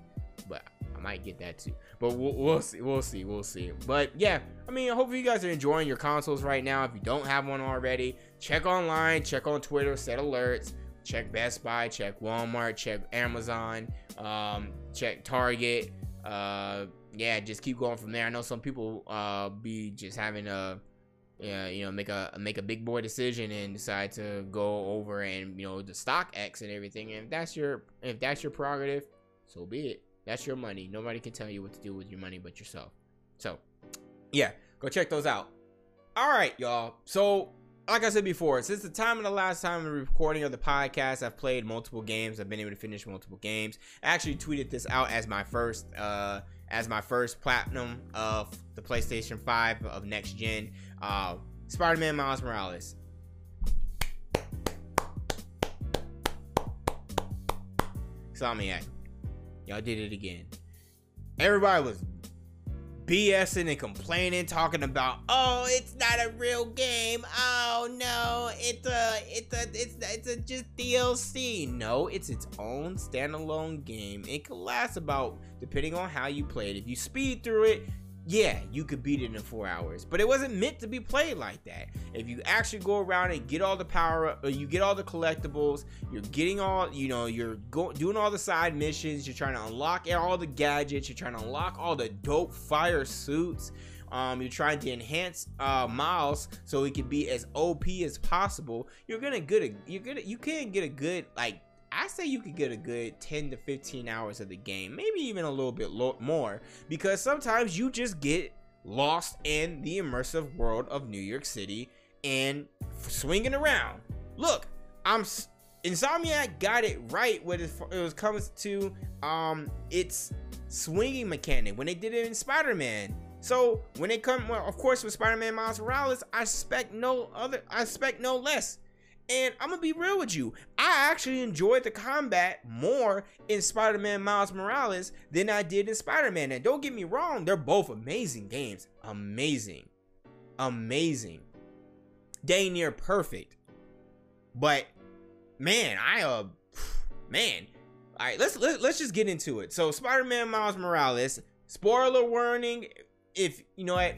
but I might get that too. But we'll, we'll see, we'll see, we'll see. But yeah, I mean, hopefully you guys are enjoying your consoles right now. If you don't have one already, check online, check on Twitter, set alerts. Check Best Buy, check Walmart, check Amazon, um, check Target. Uh, yeah, just keep going from there. I know some people uh be just having a, yeah, you know, make a make a big boy decision and decide to go over and, you know, the stock X and everything. And if that's your if that's your prerogative, so be it. That's your money. Nobody can tell you what to do with your money but yourself. So yeah, go check those out. All right, y'all. So, like I said before, since the time of the last time of the recording of the podcast, I've played multiple games. I've been able to finish multiple games. I actually tweeted this out as my first, uh, as my first platinum of the PlayStation five of next gen. Uh, Spider-Man Miles Morales. Insomniac, y'all did it again. Everybody was BSing and complaining, talking about, oh, it's not a real game. Oh no, it's a, it's a, it's a, it's a just D L C. No, it's its own standalone game. It could last about, depending on how you play it. If you speed through it, yeah, you could beat it in four hours. But it wasn't meant to be played like that. If you actually go around and get all the power up, or you get all the collectibles, you're getting all, you know, you're go doing all the side missions, you're trying to unlock all the gadgets, you're trying to unlock all the dope fire suits, um, you're trying to enhance uh, Miles so he can be as O P as possible. You're gonna get a, you're gonna, you can get a good, like, I say you could get a good ten to fifteen hours of the game, maybe even a little bit more, because sometimes you just get lost in the immersive world of New York City and swinging around. Look, I'm Insomniac got it right when it, when it comes to um its swinging mechanic when they did it in Spider-Man. So when it comes, well, of course, with Spider-Man Miles Morales, I expect no other, I expect no less. And I'm gonna be real with you, I actually enjoyed the combat more in Spider-Man Miles Morales than I did in Spider-Man. And don't get me wrong, they're both amazing games. Amazing. Amazing. Dang near perfect. But man, I uh man. Alright, let's let, let's just get into it. So Spider-Man Miles Morales, spoiler warning, if you know what.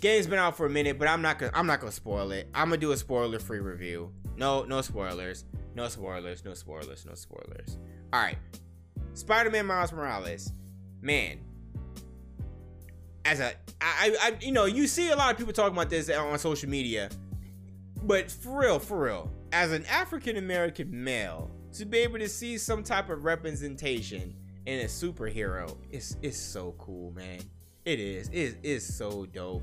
Game's been out for a minute, but I'm not gonna I'm not gonna spoil it. I'm gonna do a spoiler-free review. No, no spoilers. No spoilers. No spoilers. No spoilers. All right, Spider-Man Miles Morales, man. As a, I, I, you know, you see a lot of people talking about this on social media, but for real, for real, as an African American male, to be able to see some type of representation in a superhero, it's it's so cool, man. It is. It is so dope.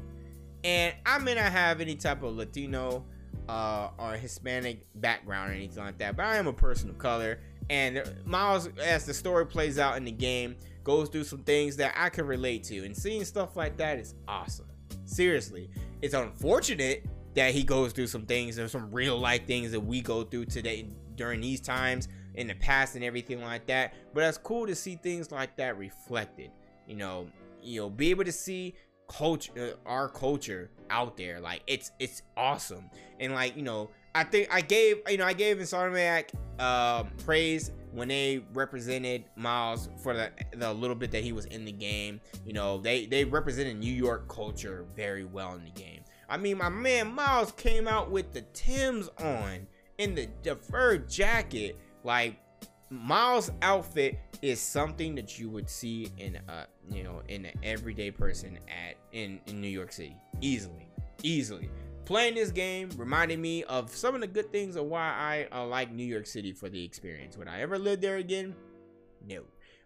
And I may not have any type of Latino uh, or Hispanic background or anything like that, but I am a person of color. And Miles, as the story plays out in the game, goes through some things that I can relate to. And seeing stuff like that is awesome. Seriously. It's unfortunate that he goes through some things. There's some real life things that we go through today during these times in the past and everything like that. But it's cool to see things like that reflected. You know, you'll be able to see culture, uh, our culture out there. Like it's it's awesome. And like, you know, I think I gave you know I gave Insomniac um, praise when they represented Miles for the the little bit that he was in the game. You know, they they represented New York culture very well in the game. I mean, my man Miles came out with the Timbs on and the, the fur jacket. Like Miles' outfit is something that you would see in a you know in an everyday person at in, in New York City. Easily. Easily. Playing this game reminded me of some of the good things of why I uh, like New York City for the experience. Would I ever live there again? No.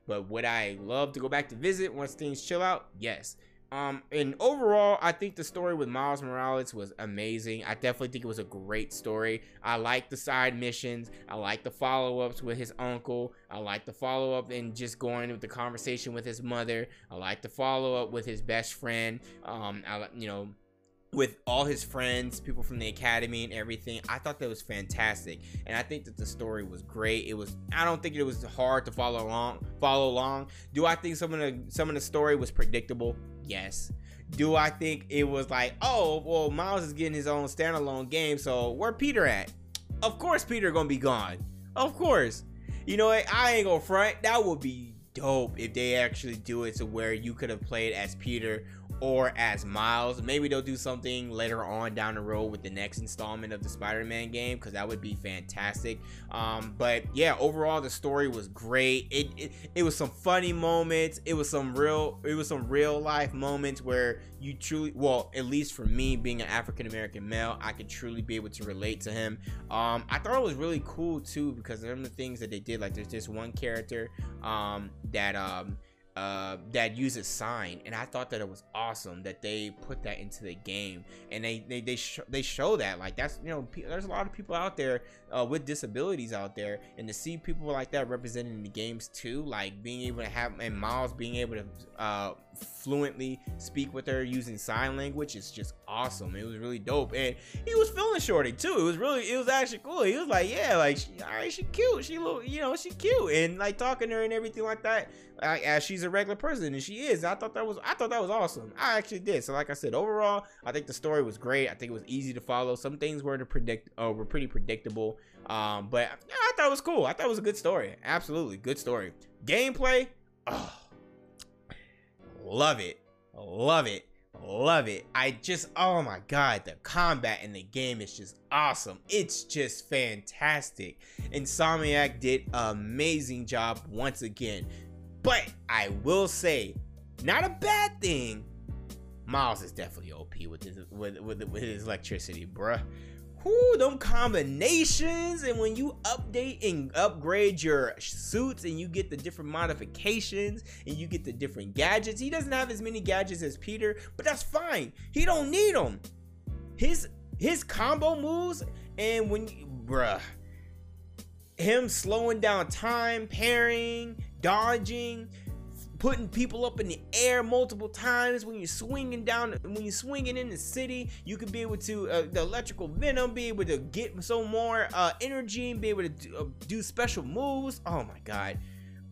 But would I love to go back to visit once things chill out? Yes. Um, and overall, I think the story with Miles Morales was amazing. I definitely think it was a great story. I like the side missions. I like the follow-ups with his uncle. I like the follow-up and just going with the conversation with his mother. I like the follow-up with his best friend. Um, I, you know, with all his friends, people from the academy and everything. I thought that was fantastic, and I think that the story was great. It was. I don't think it was hard to follow along. Follow along. Do I think some of the some of the story was predictable? Yes. Do I think it was like, oh, well, Miles is getting his own standalone game, so where Peter at? Of course Peter gonna be gone. Of course. You know what? I ain't gonna front. That would be dope if they actually do it to where you could have played as Peter or as Miles. Maybe they'll do something later on down the road with the next installment of the Spider-Man game, because that would be fantastic. Um, but yeah, overall the story was great. It, it it was some funny moments. It was some real it was some real life moments where you truly, well, at least for me being an African American male, I could truly be able to relate to him. Um, I thought it was really cool too because some of the things that they did, like there's this one character um, that. Um, uh that uses sign, and I thought that it was awesome that they put that into the game, and they they they, sh they show that, like, that's, you know, there's a lot of people out there uh with disabilities out there, and to see people like that represented in the games too, like being able to have, and Miles being able to uh fluently speak with her using sign language. It's just awesome. It was really dope, and he was feeling Shorty too. It was really, it was actually cool. He was like, yeah, like, she, all right, she cute, she little, you know, she cute, and like talking to her and everything like that, like, as she's a regular person, and she is. And I thought that was, I thought that was awesome. I actually did. So like I said, overall, I think the story was great. I think it was easy to follow. Some things were to predict, uh, were pretty predictable, um, but yeah, I thought it was cool. I thought it was a good story. Absolutely good story. Gameplay, oh. Love it, love it, love it. I just, oh my God, the combat in the game is just awesome. It's just fantastic. Insomniac did an amazing job once again. But I will say, not a bad thing, Miles is definitely O P with his, with, with, with his electricity, bruh. Whoo, them combinations, and when you update and upgrade your suits and you get the different modifications and you get the different gadgets. He doesn't have as many gadgets as Peter, but that's fine. He don't need them. His his combo moves, and when you, bruh, him slowing down time, parrying, dodging, putting people up in the air multiple times when you're swinging down, when you're swinging in the city, you could be able to uh, the electrical venom, be able to get some more uh, energy and be able to do, uh, do special moves. Oh my God,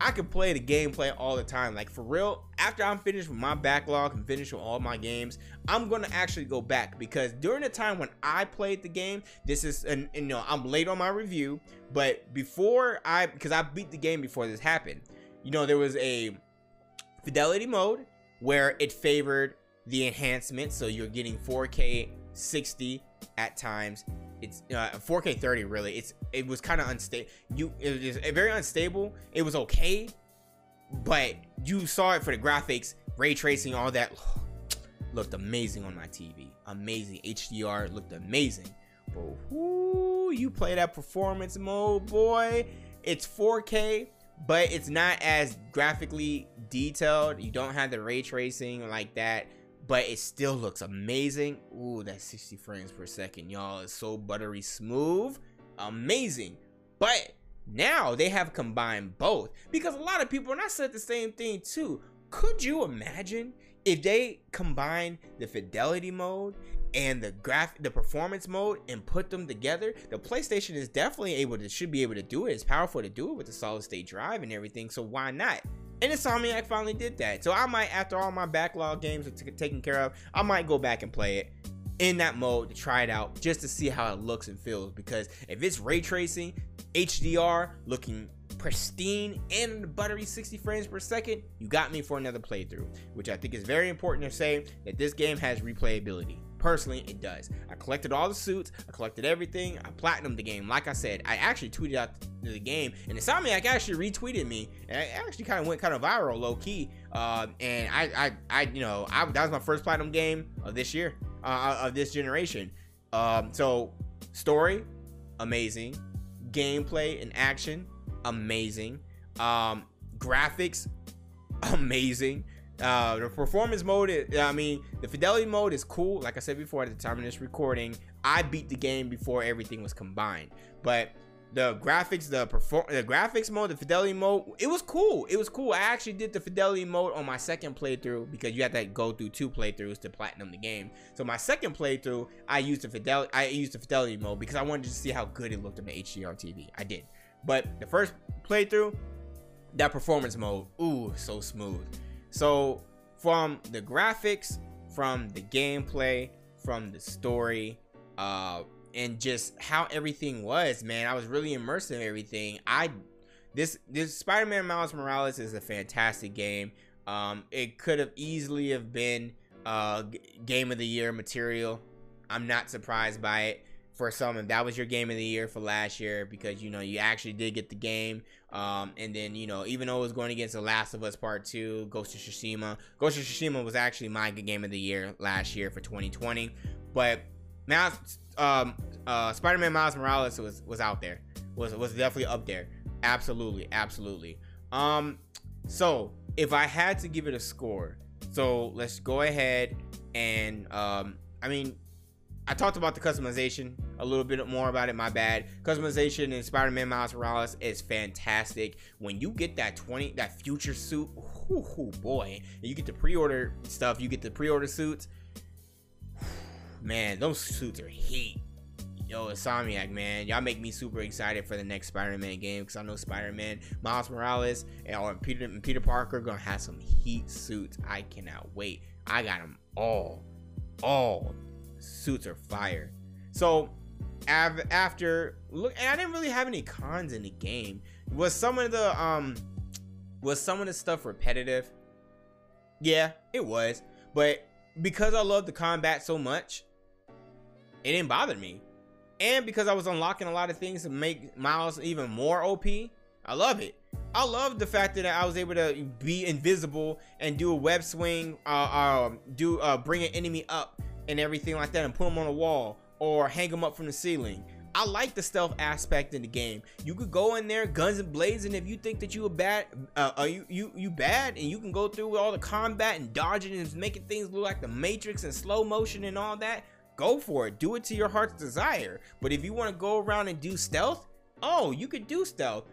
I could play the gameplay all the time. Like for real, after I'm finished with my backlog and finished with all my games, I'm gonna actually go back, because during the time when I played the game, this is, and you know, I'm late on my review, but before I, because I beat the game before this happened, you know, there was a fidelity mode where it favored the enhancement, so you're getting four K sixty at times. It's uh, four K thirty really. It's it was kind of unstable. You it was very unstable. It was okay, but you saw it for the graphics, ray tracing, all that looked amazing on my T V. Amazing H D R looked amazing, but whoo, you play that performance mode, boy. It's four K. But it's not as graphically detailed. You don't have the ray tracing like that, but it still looks amazing. Ooh, that's sixty frames per second, y'all. It's so buttery smooth. Amazing. But now they have combined both, because a lot of people, and I said the same thing too, could you imagine if they combined the fidelity mode and the graph the performance mode and put them together? The PlayStation is definitely able to should be able to do it. It's powerful to do it with the solid state drive and everything, so why not? And Insomniac finally did that. So I might, after all my backlog games are taken care of, I might go back and play it in that mode to try it out, just to see how it looks and feels. Because if it's ray tracing, H D R looking pristine, and the buttery sixty frames per second, you got me for another playthrough, which I think is very important to say that this game has replayability. Personally, it does. I collected all the suits, I collected everything, I platinumed the game. Like I said, I actually tweeted out the game, and Insomniac actually retweeted me, and I actually kind of went kind of viral, low key. Uh, and I, I, I, you know, I, that was my first platinum game of this year, uh, of this generation. Um, so, story, amazing, gameplay and action, amazing, um, graphics, amazing. Uh, the performance mode, is, I mean, the fidelity mode is cool. Like I said before, at the time of this recording, I beat the game before everything was combined. But the graphics, the perform, the graphics mode, the fidelity mode, it was cool. It was cool. I actually did the fidelity mode on my second playthrough, because you had to go through two playthroughs to platinum the game. So my second playthrough, I used the fidelity, I used the fidelity mode because I wanted to see how good it looked on the H D R T V. I did. But the first playthrough, that performance mode, ooh, so smooth. So from the graphics, from the gameplay, from the story, uh, and just how everything was, man, I was really immersed in everything. I this this Spider-Man Miles Morales is a fantastic game. Um, it could have easily have been uh, game of the year material. I'm not surprised by it. For some, if that was your game of the year for last year, because you know you actually did get the game, um, and then you know even though it was going against The Last of Us Part Two, Ghost of Tsushima, Ghost of Tsushima was actually my game of the year last year for twenty twenty, but now um, uh, Spider-Man Miles Morales was was out there, was was definitely up there, absolutely, absolutely. Um, so if I had to give it a score, so let's go ahead and um, I mean. I talked about the customization a little bit more about it, my bad. Customization in Spider-Man Miles Morales is fantastic. When you get that twenty, that future suit, oh boy, you get the pre-order stuff, you get the pre-order suits. Man, those suits are heat. Yo, Insomniac, man, y'all make me super excited for the next Spider-Man game, because I know Spider-Man, Miles Morales, and Peter, and Peter Parker are gonna have some heat suits. I cannot wait. I got them all. All suits are fire. So av after look, and I didn't really have any cons in the game. Was some of the um, was some of the stuff repetitive? Yeah, it was. But because I love the combat so much, it didn't bother me. And because I was unlocking a lot of things to make Miles even more O P, I love it. I love the fact that I was able to be invisible and do a web swing, uh, uh, do uh, bring an enemy up and everything like that, and put them on a wall or hang them up from the ceiling. I like the stealth aspect in the game. You could go in there, guns and blazing, if you think that you a bad, uh, are you you you bad, and you can go through with all the combat and dodging and making things look like the Matrix and slow motion and all that. Go for it. Do it to your heart's desire. But if you want to go around and do stealth, oh, you could do stealth.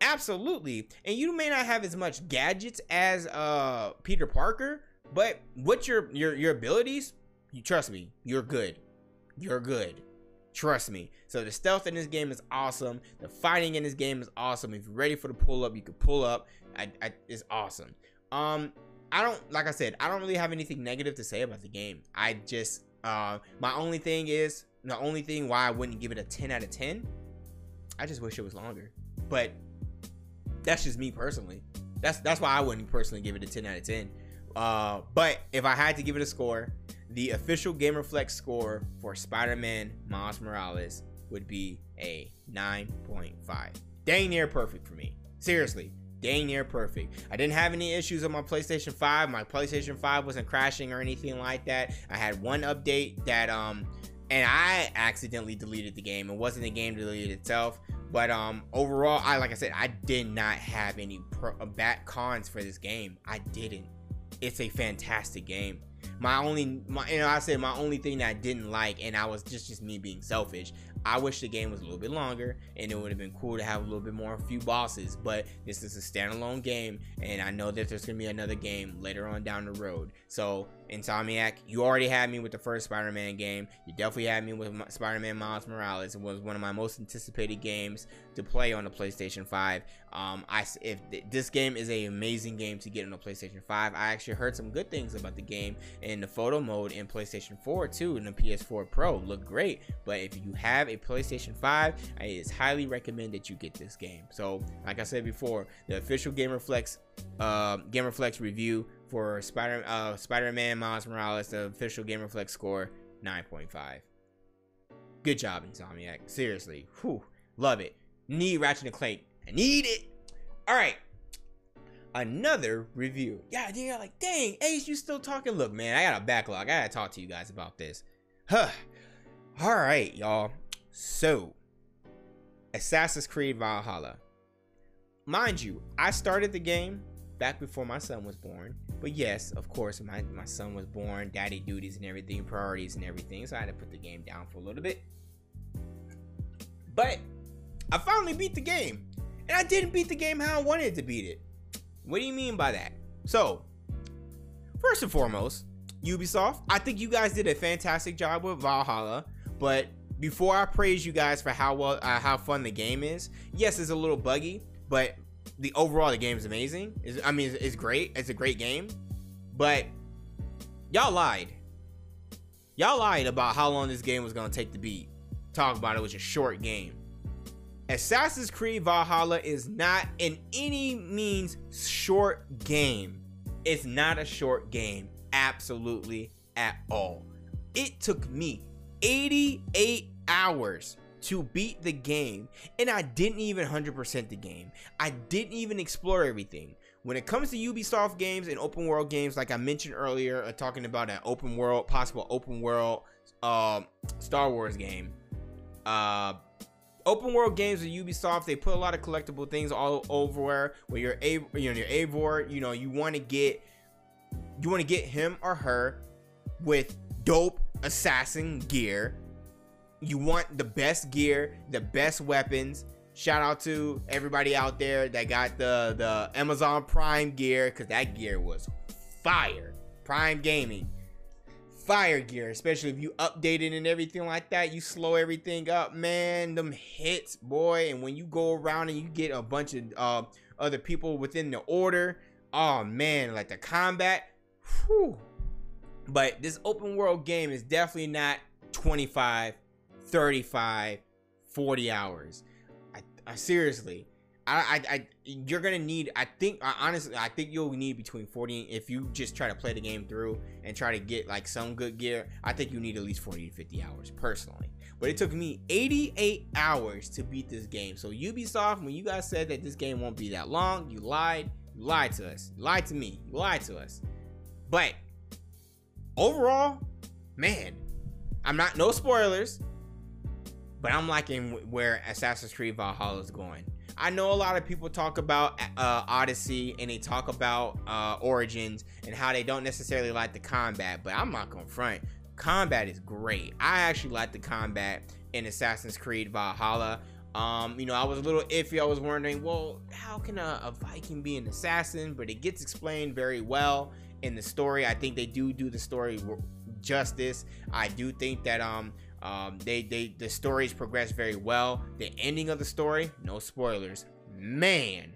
Absolutely. And you may not have as much gadgets as uh Peter Parker, but what your your your abilities, you trust me, you're good. You're good. Trust me. So the stealth in this game is awesome. The fighting in this game is awesome. If you're ready for the pull up, you can pull up. I, I, it's awesome. Um, I don't, like I said, I don't really have anything negative to say about the game. I just Uh, my only thing is, the only thing why I wouldn't give it a ten out of ten, I just wish it was longer. But that's just me personally. That's that's why I wouldn't personally give it a ten out of ten. Uh, but if I had to give it a score, the official GamerFlex score for Spider-Man Miles Morales would be a nine point five. Dang near perfect for me. Seriously. Dang near perfect. I didn't have any issues on my PlayStation five. My PlayStation five wasn't crashing or anything like that. I had one update that um and I accidentally deleted the game. It wasn't the game deleted itself, but um overall, I like I said, I did not have any pro bad cons for this game. I didn't. It's a fantastic game. My only my you know, I said my only thing that I didn't like, and I was just just me being selfish, I wish the game was a little bit longer, and it would have been cool to have a little bit more, a few bosses. But this is a standalone game, and I know that there's gonna be another game later on down the road. So Insomniac, you already had me with the first Spider-Man game. You definitely had me with Spider-Man Miles Morales. It was one of my most anticipated games to play on the PlayStation five. Um, I if th this game is an amazing game to get on the PlayStation five. I actually heard some good things about the game in the photo mode in PlayStation four too, and the P S four Pro looked great. But if you have a PlayStation five, I it's highly recommend that you get this game. So, like I said before, the official GamerFlex uh, GamerFlex review for Spider uh, Spider-Man Miles Morales, the official GamerFlex score, nine point five. Good job, Insomniac. Seriously, whew, love it. Need Ratchet and Clank. I need it. All right, another review. Yeah, you're like, dang, Ace, you still talking? Look, man, I got a backlog. I gotta talk to you guys about this. Huh. All right, y'all. So, Assassin's Creed Valhalla. Mind you, I started the game back before my son was born, but yes, of course, my, my son was born, daddy duties and everything, priorities and everything, so I had to put the game down for a little bit. But I finally beat the game, and I didn't beat the game how I wanted to beat it. What do you mean by that? So, first and foremost, Ubisoft, I think you guys did a fantastic job with Valhalla, but before I praise you guys for how well, uh, how fun the game is, yes, it's a little buggy, but the overall, the game is amazing. It's, I mean, it's, it's great. It's a great game, but y'all lied. Y'all lied about how long this game was gonna take to beat. Talk about it was a short game. Assassin's Creed Valhalla is not in any means short game. It's not a short game, absolutely at all. It took me eighty-eight hours to beat the game, and I didn't even one hundred percent the game. I didn't even explore everything. When it comes to Ubisoft games and open world games, like I mentioned earlier, uh, talking about an open world, possible open world uh, Star Wars game. Uh, open world games with Ubisoft, they put a lot of collectible things all over where you're a, you know, your Eivor, you know, you want to get, you want to get him or her with dope assassin gear you want the best gear, the best weapons. Shout out to everybody out there that got the the Amazon Prime gear, because that gear was fire. Prime Gaming, fire gear, especially if you update it and everything like that. You slow everything up, man. Them hits, boy. And when you go around and you get a bunch of uh, other people within the order, oh man, like the combat. Whew. But this open world game is definitely not twenty-five, thirty-five, forty hours. I, seriously, I, I, I, you're gonna need. I think, I, honestly, I think you'll need between forty. If you just try to play the game through and try to get like some good gear, I think you need at least forty to fifty hours personally. But it took me eighty-eight hours to beat this game. So Ubisoft, when you guys said that this game won't be that long, you lied. You lied to us. You lied to me. You lied to us. But overall, man, I'm not no spoilers. But I'm liking where Assassin's Creed Valhalla is going. I know a lot of people talk about uh, Odyssey, and they talk about uh, Origins and how they don't necessarily like the combat, but I'm not gonna front. Combat is great. I actually like the combat in Assassin's Creed Valhalla. Um, you know, I was a little iffy. I was wondering, well, how can a, a Viking be an assassin? But it gets explained very well in the story. I think they do do the story justice. I do think that... um. Um, they, they, the stories progress very well. The ending of the story, no spoilers, man,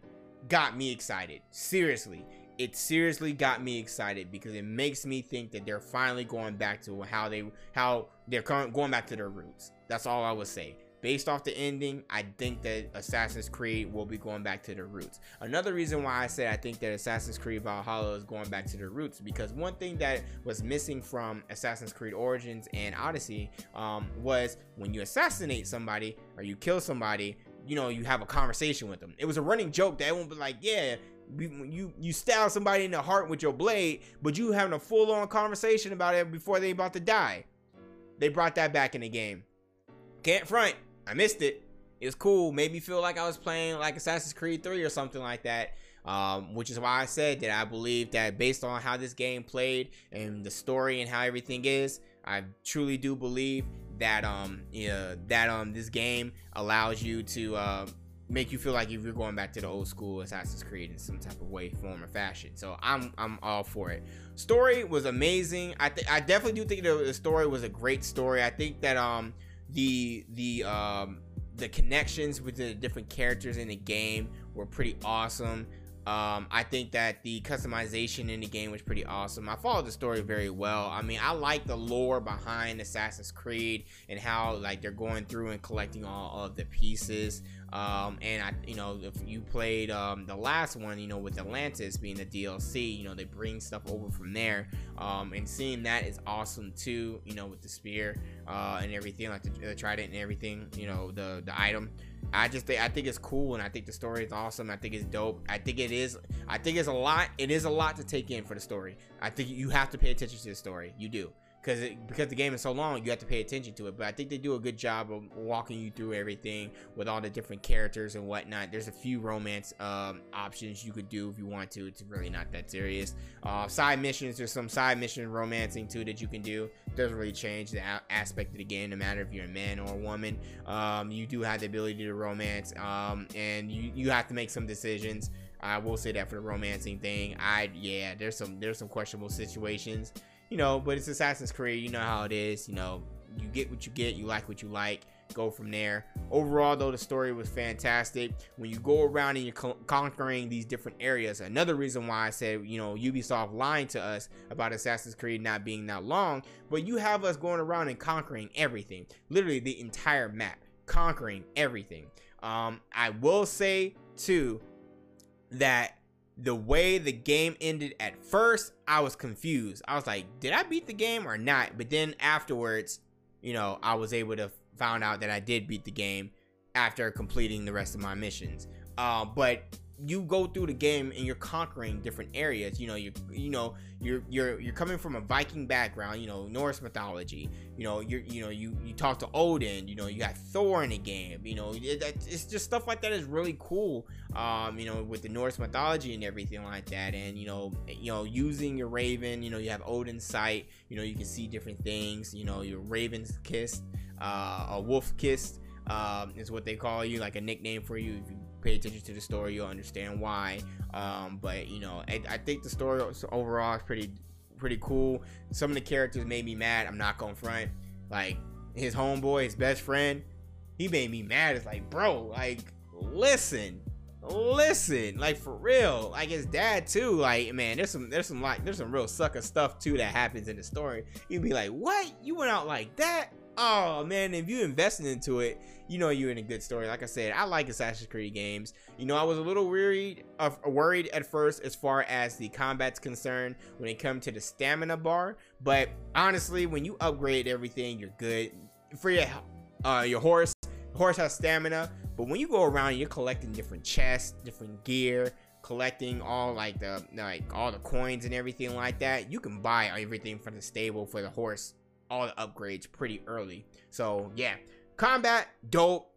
got me excited. Seriously, it seriously got me excited, because it makes me think that they're finally going back to how they, how they're going back to their roots. That's all I would say. Based off the ending, I think that Assassin's Creed will be going back to their roots. Another reason why I said I think that Assassin's Creed Valhalla is going back to their roots, because one thing that was missing from Assassin's Creed Origins and Odyssey um, was when you assassinate somebody or you kill somebody, you know, you have a conversation with them. It was a running joke that everyone was like, yeah, you you stab somebody in the heart with your blade, but you having a full-on conversation about it before they about to die. They brought that back in the game. Can't front. I missed it. It was cool. Made me feel like I was playing like Assassin's Creed three or something like that. Um, which is why I said that I believe that based on how this game played and the story and how everything is, I truly do believe that um yeah that um this game allows you to uh, make you feel like if you're going back to the old school Assassin's Creed in some type of way, form, or fashion. So I'm I'm all for it. Story was amazing. I th I definitely do think the, the story was a great story. I think that um. the the um the connections with the different characters in the game were pretty awesome. um I think that the customization in the game was pretty awesome. I followed the story very well. I mean, I like the lore behind Assassin's Creed and how like they're going through and collecting all of the pieces. Um and I you know, if you played um the last one, you know, with Atlantis being the D L C, you know, they bring stuff over from there. Um and seeing that is awesome too, you know, with the spear uh and everything, like the, the trident and everything, you know, the the item. I just think I think it's cool, and I think the story is awesome. I think it's dope. I think it is I think it's a lot it is a lot to take in for the story. I think you have to pay attention to the story. You do. Because because the game is so long, you have to pay attention to it. But I think they do a good job of walking you through everything with all the different characters and whatnot. There's a few romance um, options you could do if you want to. It's really not that serious. Uh, side missions, there's some side mission romancing too that you can do. It doesn't really change the aspect of the game, no matter if you're a man or a woman. Um, you do have the ability to romance, um, and you, you have to make some decisions. I will say that for the romancing thing, I yeah, there's some there's some questionable situations. You know, but it's Assassin's Creed. You know how it is. You know, you get what you get. You like what you like. Go from there. Overall, though, the story was fantastic. When you go around and you're co conquering these different areas, another reason why I said, you know, Ubisoft lying to us about Assassin's Creed not being that long, but you have us going around and conquering everything. Literally the entire map. Conquering everything. Um, I will say, too, that the way the game ended at first, I was confused. I was like, did I beat the game or not? But then afterwards, you know, I was able to find out that I did beat the game after completing the rest of my missions. Uh, but you go through the game and you're conquering different areas. You know, you you know you're you're you're coming from a Viking background. You know, Norse mythology. You know, you you know you you talk to Odin. You know, you got Thor in the game. You know, it, it's just stuff like that is really cool. Um, you know, with the Norse mythology and everything like that, and you know, you know, using your raven. You know, you have Odin's sight. You know, you can see different things. You know, your raven's kiss. uh, a wolf kissed, um, is what they call you, like a nickname for you. If you pay attention to the story, you'll understand why. Um, but you know, I, I think the story overall is pretty, pretty cool. Some of the characters made me mad. I'm not gonna front. Like his homeboy, his best friend, he made me mad. It's like, bro, like listen. Listen, like for real, like his dad too. Like, man, there's some, there's some like, there's some real sucker stuff too that happens in the story. You'd be like, what? You went out like that? Oh man, if you invested into it, you know you're in a good story. Like I said, I like Assassin's Creed games. You know, I was a little worried, uh, worried at first as far as the combat's concerned when it comes to the stamina bar. But honestly, when you upgrade everything, you're good. For your, uh, your horse, horse has stamina. But when you go around, you're collecting different chests, different gear, collecting all like the like all the coins and everything like that. You can buy everything from the stable for the horse, all the upgrades pretty early. So yeah, combat dope,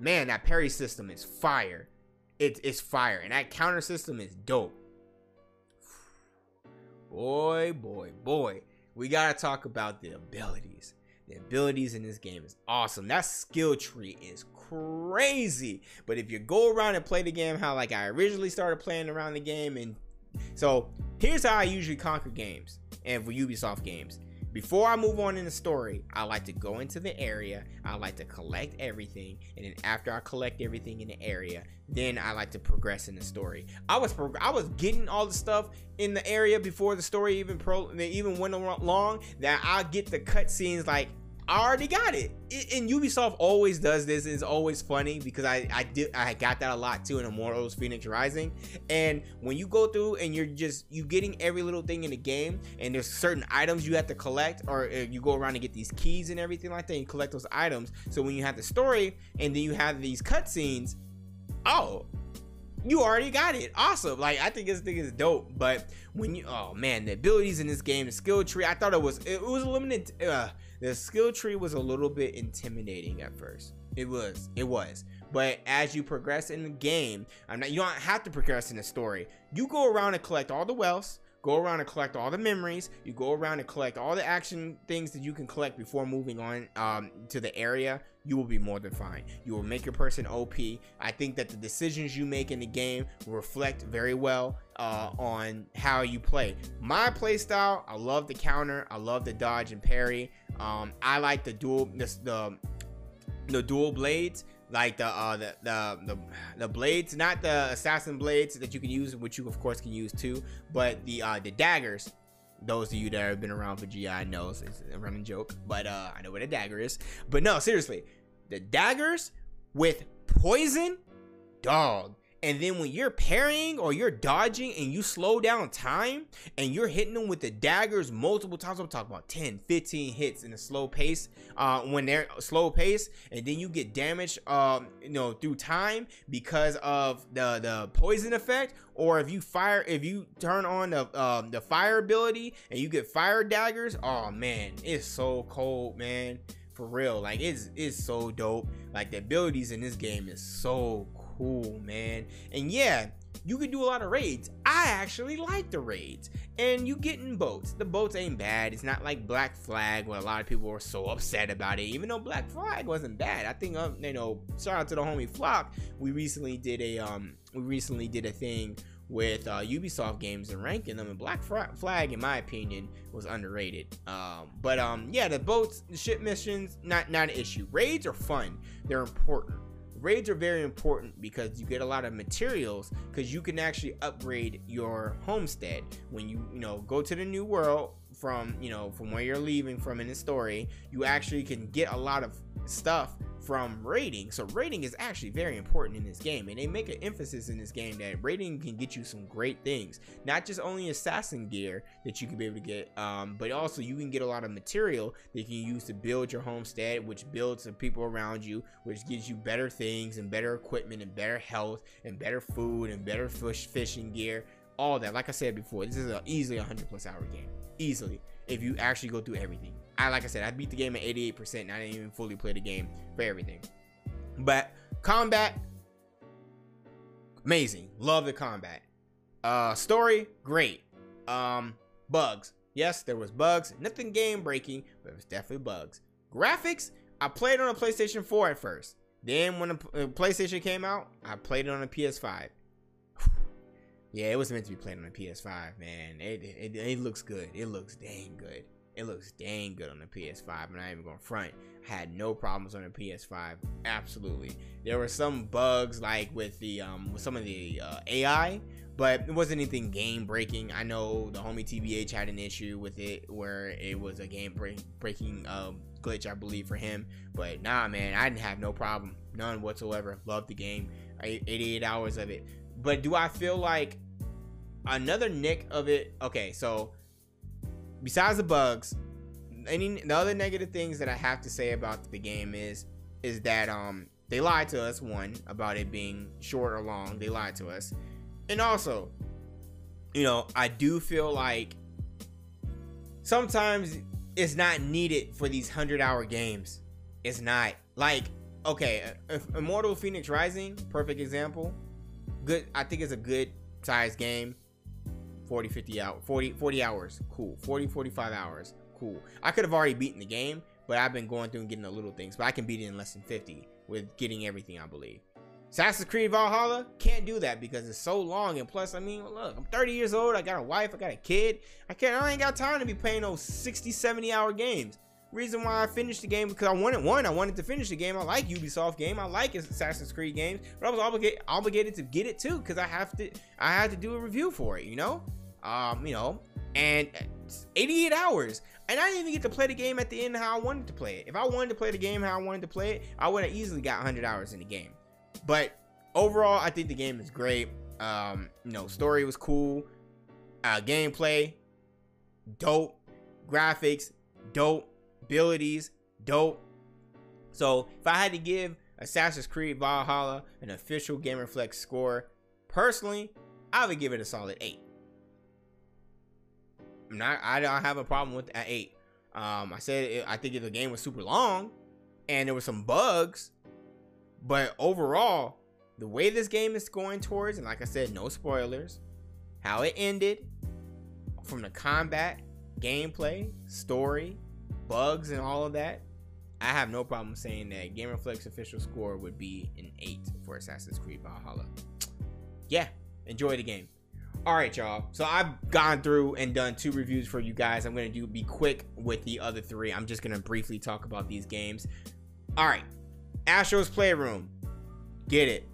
man. That parry system is fire. It, it's fire, and that counter system is dope. Boy, boy, boy, we gotta talk about the abilities. The abilities in this game is awesome. That skill tree is crazy. But if you go around and play the game how like I originally started playing around the game, and so here's how I usually conquer games and for Ubisoft games. Before I move on in the story, I like to go into the area, I like to collect everything, and then after I collect everything in the area, then I like to progress in the story. I was prog I was getting all the stuff in the area before the story even pro even went along, that I get the cutscenes like I already got it. And Ubisoft always does this. It's always funny because I I did I got that a lot too in Immortals Fenyx Rising. And when you go through and you're just you getting every little thing in the game, and there's certain items you have to collect, or you go around and get these keys and everything like that, and you collect those items. So when you have the story and then you have these cutscenes, oh, you already got it. Awesome. Like I think this thing is dope. But when you oh man, the abilities in this game, the skill tree, I thought it was it was limited. Uh, The skill tree was a little bit intimidating at first. It was, it was. But as you progress in the game, I'm not, you don't have to progress in the story. You go around and collect all the wealths, go around and collect all the memories. You go around and collect all the action things that you can collect before moving on um, to the area. You will be more than fine. You will make your person O P. I think that the decisions you make in the game reflect very well uh, on how you play. My play style, I love the counter. I love the dodge and parry. Um, I like the dual, the, the, the dual blades, like the, uh, the, the, the, the blades, not the assassin blades that you can use, which you of course can use too, but the, uh, the daggers. Those of you that have been around for G I knows it's a running joke, but, uh, I know what a dagger is, but no, seriously, the daggers with poison, dog. And then when you're parrying or you're dodging and you slow down time and you're hitting them with the daggers multiple times, I'm talking about ten, fifteen hits in a slow pace, uh, when they're slow pace, and then you get damaged, um, you know, through time because of the, the poison effect, or if you fire, if you turn on the, um, the fire ability and you get fire daggers, oh man, it's so cold, man, for real. Like it's, it's so dope. Like the abilities in this game is so cool. Cool, man. And yeah, you can do a lot of raids. I actually like the raids, and you get in boats. The boats ain't bad. It's not like Black Flag where a lot of people were so upset about it, even though Black Flag wasn't bad. I think um, you know, shout out to the homie Flock. We recently did a um we recently did a thing with uh, Ubisoft games and ranking them, and Black Flag in my opinion was underrated. Um, but um yeah, the boats, the ship missions, not not an issue. Raids are fun. They're important. Raids are very important because you get a lot of materials, because you can actually upgrade your homestead when you you know go to the new world from you know from where you're leaving from in the story. You actually can get a lot of stuff from raiding. So raiding is actually very important in this game, and they make an emphasis in this game that raiding can get you some great things, not just only assassin gear that you can be able to get, um, but also you can get a lot of material that you can use to build your homestead, which builds the people around you, which gives you better things and better equipment and better health and better food and better fish fishing gear, all that. Like I said before, this is a easily one hundred plus hour game, easily, if you actually go through everything. I like I said, I beat the game at eighty-eight percent, and I didn't even fully play the game for everything. But combat, amazing. Love the combat. Uh, story, great. Um, bugs. Yes, there was bugs. Nothing game breaking, but it was definitely bugs. Graphics, I played it on a PlayStation four at first. Then when the PlayStation came out, I played it on a P S five. Yeah, it was meant to be played on a P S five, man. It, it, it looks good. It looks dang good. It looks dang good on the P S five. I'm not even going to front. I had no problems on the P S five. Absolutely. There were some bugs, like with the um, with some of the uh, A I, but it wasn't anything game breaking. I know the homie T B H had an issue with it where it was a game break, breaking uh, glitch, I believe, for him. But nah, man, I didn't have no problem. None whatsoever. Loved the game. eighty-eight hours of it. But do I feel like another nick of it? Okay, so besides the bugs, any the other negative things that I have to say about the game is is that um they lied to us, one, about it being short or long. They lied to us. And also, you know, I do feel like sometimes it's not needed for these hundred hour games. It's not. Like, okay, Immortals Fenyx Rising, perfect example. Good, I think it's a good size game. forty, fifty hours, forty, forty hours, cool. forty, forty-five hours, cool. I could have already beaten the game, but I've been going through and getting the little things, but I can beat it in less than fifty with getting everything, I believe. Assassin's Creed Valhalla, can't do that because it's so long, and plus, I mean, look, I'm thirty years old, I got a wife, I got a kid, I can't, I ain't got time to be playing those sixty, seventy hour games. Reason why I finished the game, because I wanted one, I wanted to finish the game. I like Ubisoft game, I like Assassin's Creed games, but I was obligated obligated to get it too, because I have to, I had to do a review for it, you know, um, you know, and eighty-eight hours, and I didn't even get to play the game at the end how I wanted to play it. If I wanted to play the game how I wanted to play it, I would have easily got hundred hours in the game. But overall, I think the game is great. Um, you know, story was cool, uh, gameplay, dope, graphics, dope. Abilities, dope. So if I had to give Assassin's Creed Valhalla an official GamerFlex score, personally, I would give it a solid eight. I'm not, I don't have a problem with that eight. Um, I said it, I think the game was super long, and there were some bugs, but overall, the way this game is going towards, and like I said, no spoilers, how it ended, from the combat, gameplay, story, bugs and all of that, I have no problem saying that GamerFlex official score would be an eight for Assassin's Creed Valhalla. Yeah, enjoy the game. All right, y'all. So I've gone through and done two reviews for you guys. I'm gonna do be quick with the other three. I'm just gonna briefly talk about these games. All right, Astro's Playroom. Get it,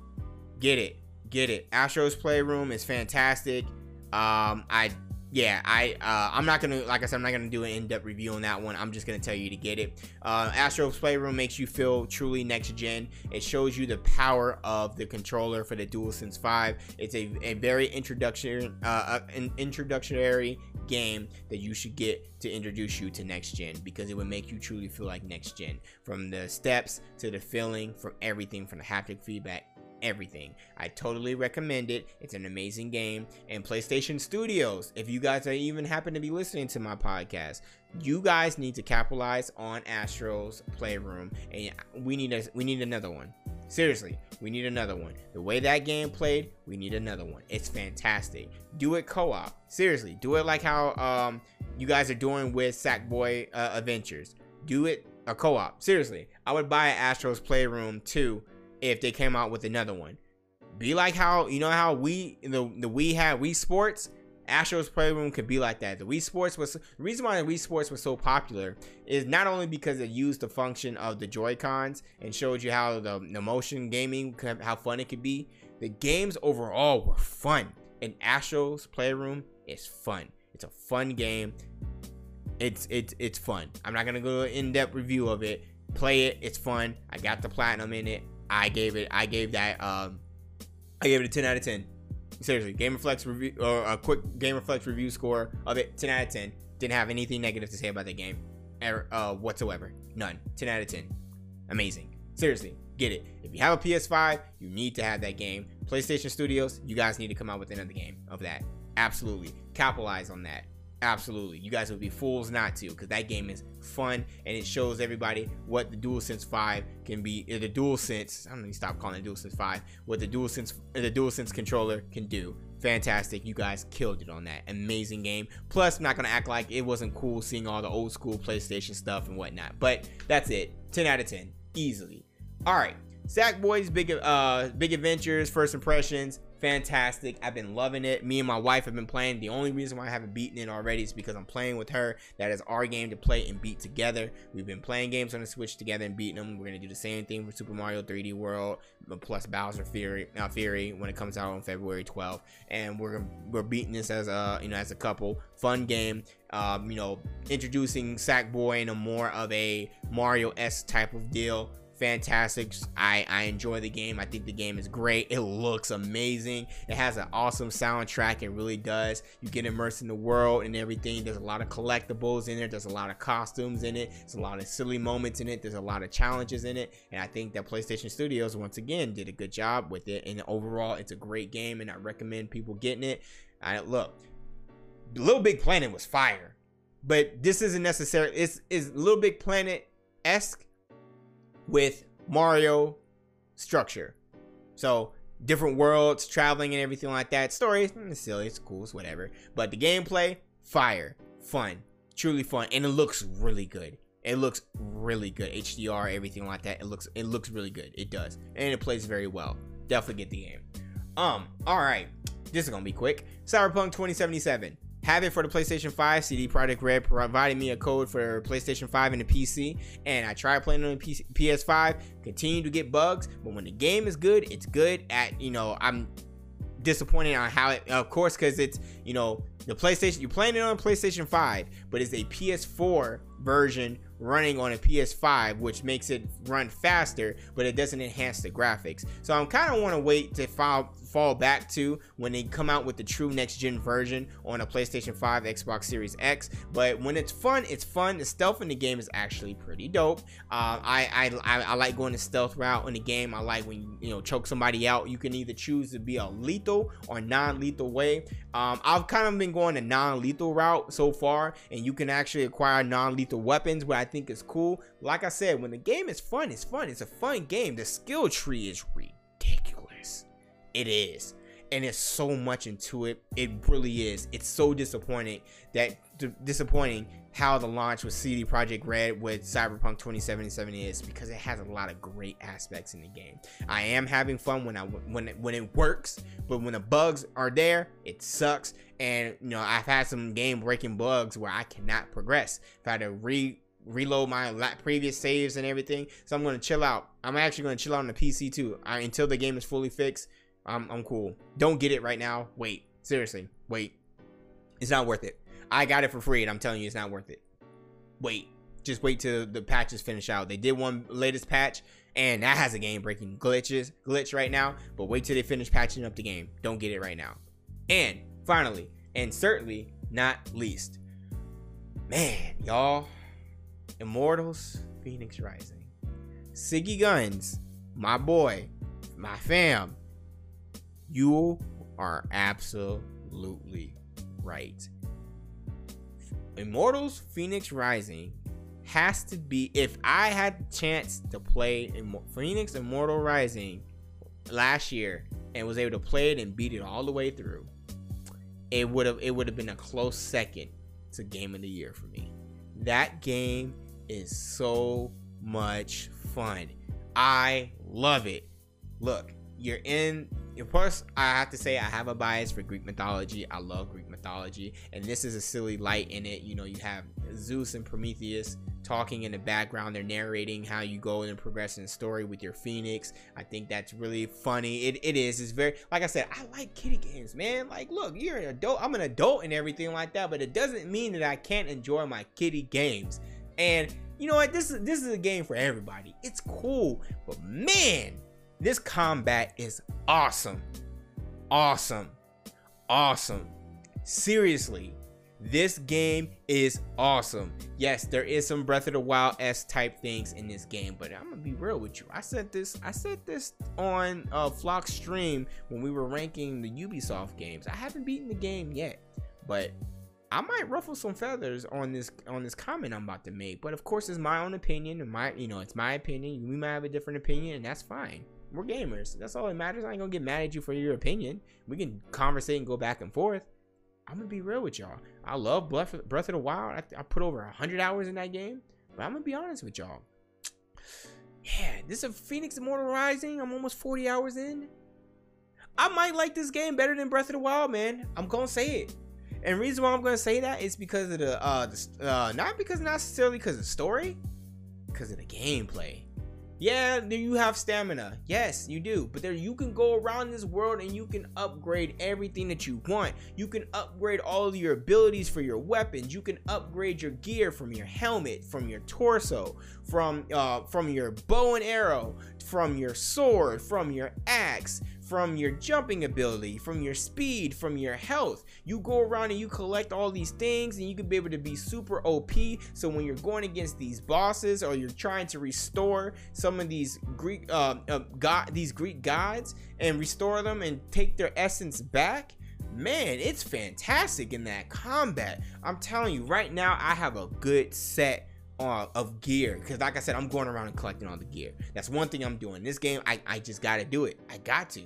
get it, get it. Astro's Playroom is fantastic. Um, I. Yeah, I, uh, I'm not gonna, like I said, I'm not gonna do an in-depth review on that one. I'm just gonna tell you to get it. Uh, Astro's Playroom makes you feel truly next-gen. It shows you the power of the controller for the DualSense five. It's a, a very introduction, uh, an introductory game that you should get to introduce you to next-gen, because it would make you truly feel like next-gen. From the steps to the feeling, from everything, from the haptic feedback, everything. I totally recommend it. It's an amazing game. And PlayStation Studios, if you guys are even happen to be listening to my podcast, you guys need to capitalize on Astro's Playroom, and we need a, we need another one. Seriously, we need another one. The way that game played, we need another one. It's fantastic. Do it co-op. Seriously, do it like how um you guys are doing with Sackboy uh, Adventures. Do it a co-op. Seriously, I would buy Astro's Playroom too. If they came out with another one, be like how, you know, how we the the Wii had Wii Sports. Astro's Playroom could be like that. The Wii Sports was the reason why the Wii Sports was so popular, is not only because it used the function of the Joy-Cons and showed you how the, the motion gaming, how fun it could be. The games overall were fun, and Astro's Playroom is fun. It's a fun game. It's it's it's fun. I'm not gonna go to an in-depth review of it. Play it. It's fun. I got the platinum in it. I gave it, I gave that, um, I gave it a ten out of ten. Seriously, GamerFlex review, or a quick GamerFlex review score of it, ten out of ten. Didn't have anything negative to say about the game, er, uh, whatsoever. None. ten out of ten. Amazing. Seriously, get it. If you have a P S five, you need to have that game. PlayStation Studios, you guys need to come out with another game of that. Absolutely. Capitalize on that. Absolutely, you guys would be fools not to, because that game is fun and it shows everybody what the DualSense five can be. The DualSense, I'm gonna stop calling it DualSense five. What the DualSense, the DualSense controller can do. Fantastic, you guys killed it on that. Amazing game. Plus, I'm not gonna act like it wasn't cool seeing all the old school PlayStation stuff and whatnot. But that's it. ten out of ten, easily. All right, Sackboy's Big uh, Big Adventures, first impressions. Fantastic. I've been loving it. Me and my wife have been playing. The only reason why I haven't beaten it already is because I'm playing with her. That is our game to play and beat together. We've been playing games on the Switch together and beating them. We're going to do the same thing for Super Mario three D World plus Bowser Fury, uh, Fury when it comes out on February twelfth. And we're we're beating this as a, you know, as a couple. Fun game. Um, you know, introducing Sackboy in a more of a Mario-esque type of deal. Fantastic. I, I enjoy the game. I think the game is great. It looks amazing. It has an awesome soundtrack. It really does. You get immersed in the world and everything. There's a lot of collectibles in there. There's a lot of costumes in it. There's a lot of silly moments in it. There's a lot of challenges in it. And I think that PlayStation Studios, once again, did a good job with it. And overall, it's a great game, and I recommend people getting it. I, look, Little Big Planet was fire, but this isn't necessarily, it's, it's Little Big Planet-esque with Mario structure. So different worlds, traveling and everything like that. Stories, it's silly, it's cool, it's whatever. But the gameplay, fire, fun, truly fun. And it looks really good. It looks really good. H D R, everything like that. It looks it looks really good. It does. And it plays very well. Definitely get the game. Um, alright. This is gonna be quick. Cyberpunk twenty seventy-seven. Have it for the PlayStation five. C D Projekt Red provided me a code for PlayStation five and the P C, and I tried playing on the P S five, continued to get bugs, but when the game is good, it's good. At, you know, I'm disappointed on how it, of course, because it's, you know, the PlayStation, you're playing it on PlayStation five, but it's a P S four version running on a P S five, which makes it run faster, but it doesn't enhance the graphics. So I'm kind of want to wait to file fall back to when they come out with the true next gen version on a PlayStation five, Xbox Series X. But when it's fun, it's fun. The stealth in the game is actually pretty dope. Uh, I, I I like going the stealth route in the game. I like when you, you know, choke somebody out. You can either choose to be a lethal or non-lethal way. Um, I've kind of been going a non-lethal route so far, and you can actually acquire non-lethal weapons, where I think it's cool. Like I said, when the game is fun, it's fun. It's a fun game. The skill tree is ridiculous. It is, and it's so much into it. It really is. It's so disappointing that disappointing how the launch with C D Projekt Red with Cyberpunk twenty seventy-seven is, because it has a lot of great aspects in the game. I am having fun when I when it, when it works, but when the bugs are there, it sucks. And you know, I've had some game breaking bugs where I cannot progress. I've had to re reload my previous saves and everything. So I'm gonna chill out. I'm actually gonna chill out on the P C too I, until the game is fully fixed. I'm, I'm cool. Don't get it right now. Wait. Seriously. Wait. It's not worth it. I got it for free, and I'm telling you, it's not worth it. Wait. Just wait till the patches finish out. They did one latest patch, and that has a game-breaking glitches glitch right now, but wait till they finish patching up the game. Don't get it right now. And finally, and certainly not least, man, y'all, Immortals Fenyx Rising. Siggy Guns, my boy, my fam, you are absolutely right. Immortals Fenyx Rising has to be, if I had the chance to play Fenyx Immortal Rising last year and was able to play it and beat it all the way through, it would have it would have been a close second to game of the year for me. That game is so much fun. I love it. Look, you're in. Plus, I have to say, I have a bias for Greek mythology. I love Greek mythology, and this is a silly light in it. You know, you have Zeus and Prometheus talking in the background. They're narrating how you go and progress in the story with your Phoenix. I think that's really funny. It, it is. It's very, like I said, I like kiddie games, man. Like, look, you're an adult. I'm an adult and everything like that, but it doesn't mean that I can't enjoy my kiddie games. And you know what? This is, this is a game for everybody. It's cool, but man, this combat is awesome, awesome, awesome. Seriously, this game is awesome. Yes, there is some Breath of the Wild-esque type things in this game, but I'm gonna be real with you. I said this, I said this on uh, Flock's stream when we were ranking the Ubisoft games. I haven't beaten the game yet, but I might ruffle some feathers on this on this comment I'm about to make, but of course it's my own opinion, and my you know it's my opinion. We might have a different opinion, and that's fine. We're gamers. That's all that matters. I ain't gonna get mad at you for your opinion. We can conversate and go back and forth. I'm gonna be real with y'all. I love Breath of the Wild. I, I put over a hundred hours in that game, but I'm gonna be honest with y'all. Yeah, this is Phoenix Immortal Rising. I'm almost forty hours in. I might like this game better than Breath of the Wild, man. I'm gonna say it. And the reason why I'm gonna say that is because of the uh, the, uh not because not necessarily because of the story, because of the gameplay. Yeah, you have stamina. Yes, you do. But there, you can go around this world and you can upgrade everything that you want. You can upgrade all of your abilities for your weapons. You can upgrade your gear from your helmet, from your torso, from uh, from your bow and arrow, from your sword, from your axe, from your jumping ability, from your speed, from your health. You go around and you collect all these things, and you can be able to be super O P. So when you're going against these bosses, or you're trying to restore some of these Greek uh, uh, god these Greek gods and restore them and take their essence back, man, it's fantastic in that combat. I'm telling you right now, I have a good set Uh, of gear, because like I said, I'm going around and collecting all the gear. That's one thing I'm doing this game. I, I just gotta do it. I got to.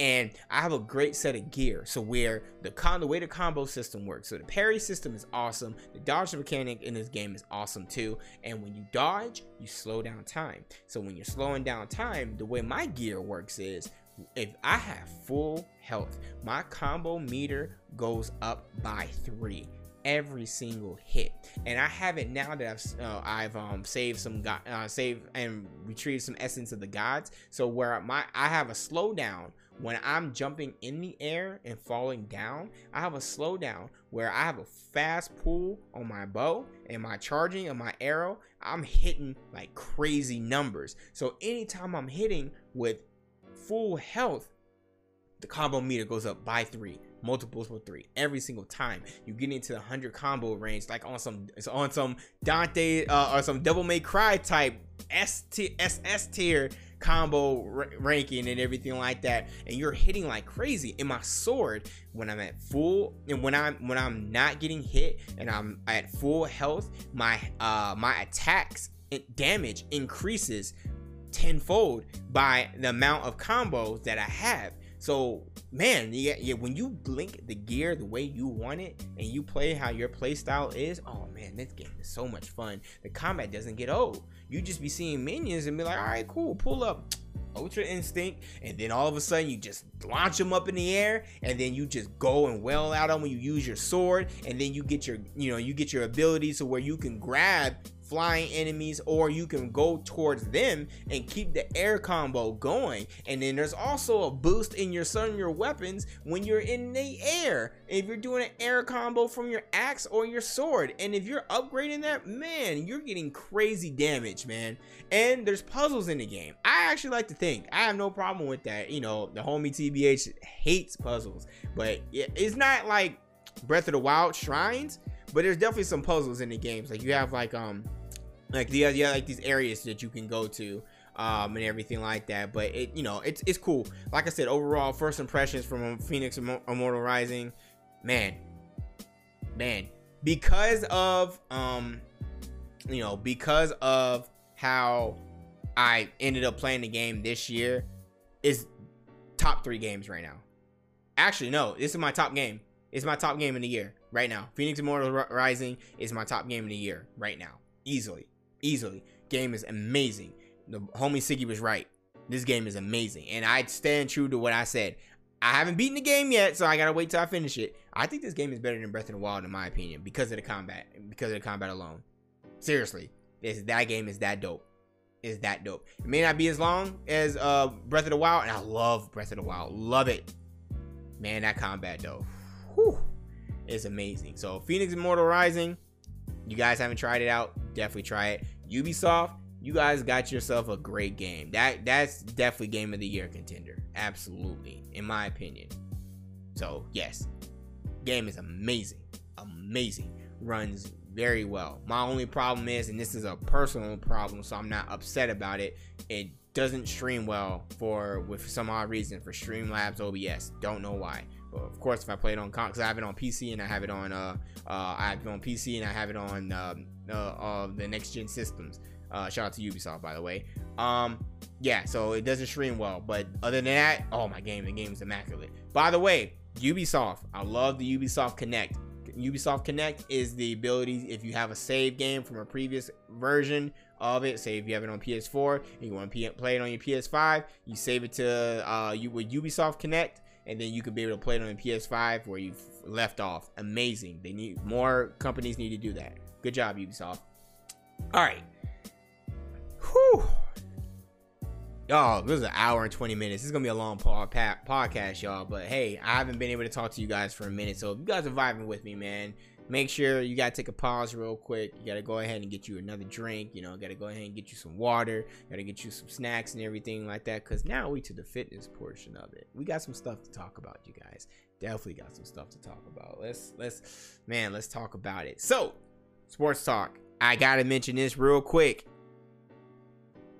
And I have a great set of gear. So where the con the way the combo system works, so the parry system is awesome. The dodge mechanic in this game is awesome too. And when you dodge, you slow down time. So when you're slowing down time, the way my gear works is, if I have full health, my combo meter goes up by three every single hit. And I have it now that I've uh, I've um saved some god uh, save and retrieved some essence of the gods. So where my I have a slowdown when I'm jumping in the air and falling down. I have a slowdown where I have a fast pull on my bow and my charging and my arrow. I'm hitting like crazy numbers. So anytime I'm hitting with full health, the combo meter goes up by three. Multiples with three every single time. You get into the hundred combo range, like on some it's on some Dante uh, or some Devil May Cry type S S tier combo ranking and everything like that. And you're hitting like crazy. And my sword, when I'm at full and when I'm when I'm not getting hit and I'm at full health, my uh, my attacks and damage increases tenfold by the amount of combos that I have. So man, yeah, yeah, when you blink the gear the way you want it and you play how your play style is, oh man, this game is so much fun. The combat doesn't get old. You just be seeing minions and be like, all right, cool, pull up Ultra Instinct, and then all of a sudden you just launch them up in the air, and then you just go and wail out on when you use your sword, and then you get your you know you get your abilities to where you can grab flying enemies, or you can go towards them and keep the air combo going. And then there's also a boost in your some of your weapons when you're in the air, if you're doing an air combo from your axe or your sword. And if you're upgrading that, man, you're getting crazy damage, man. And there's puzzles in the game. I actually like to think I have no problem with that. You know, the homie T B H hates puzzles, but it's not like Breath of the Wild shrines, but there's definitely some puzzles in the games. Like you have like um like the yeah like these areas that you can go to um and everything like that. But it you know it's it's cool. Like I said, overall first impressions from Phoenix Immortal Rising, man man because of um you know because of how I ended up playing the game this year, is top three games right now. Actually no, this is my top game. It's my top game in the year right now. Phoenix Immortal Rising is my top game of the year right now. Easily, easily. Game is amazing. The homie Siggy was right. This game is amazing, and I stand true to what I said. I haven't beaten the game yet, so I gotta wait till I finish it. I think this game is better than Breath of the Wild in my opinion, because of the combat, because of the combat alone. Seriously, this that game is that dope. Is that dope? It may not be as long as uh, Breath of the Wild, and I love Breath of the Wild. Love it, man. That combat though. Whew. It's amazing. So Phoenix Immortal Rising, you guys haven't tried it out, definitely try it. Ubisoft, you guys got yourself a great game. That that's definitely game of the year contender, absolutely, in my opinion. So yes, game is amazing, amazing, runs very well. My only problem is, and this is a personal problem, so I'm not upset about it, it doesn't stream well for with some odd reason for Streamlabs O B S. Don't know why. But of course, if I play it on console, I have it on P C and I have it on uh, uh, I have it on P C and I have it on um, uh, uh, the next gen systems. Uh, shout out to Ubisoft, by the way. Um, yeah, so it doesn't stream well, but other than that, oh my game, the game's immaculate. By the way, Ubisoft, I love the Ubisoft Connect. Ubisoft Connect is the ability, if you have a save game from a previous version of it, say if you have it on P S four and you want to play it on your P S five, you save it to uh, you with Ubisoft Connect, and then you could be able to play it on your P S five where you've left off. Amazing. They need more companies need to do that. Good job, Ubisoft. All right. Whew. Y'all, this is an hour and twenty minutes. This is gonna be a long po pa podcast, y'all. But hey, I haven't been able to talk to you guys for a minute. So if you guys are vibing with me, man, make sure you gotta take a pause real quick. You gotta go ahead and get you another drink. You know, gotta go ahead and get you some water. Gotta get you some snacks and everything like that. Cause now we to the fitness portion of it. We got some stuff to talk about, you guys. Definitely got some stuff to talk about. Let's let's man, let's talk about it. So, sports talk. I gotta mention this real quick.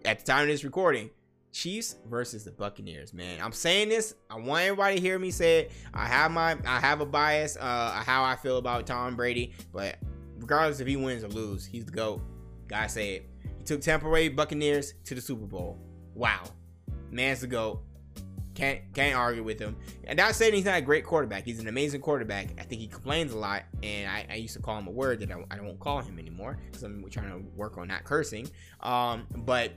At the time of this recording, Chiefs versus the Buccaneers, man. I'm saying this. I want everybody to hear me say it. I have my, I have a bias, uh, how I feel about Tom Brady, but regardless if he wins or lose, he's the GOAT. Gotta say it. He took Tampa Bay Buccaneers to the Super Bowl. Wow, man's the GOAT. Can't can't argue with him. And not saying he's not a great quarterback. He's an amazing quarterback. I think he complains a lot, and I, I used to call him a word that I, I don't call him anymore because I'm trying to work on not cursing. Um, but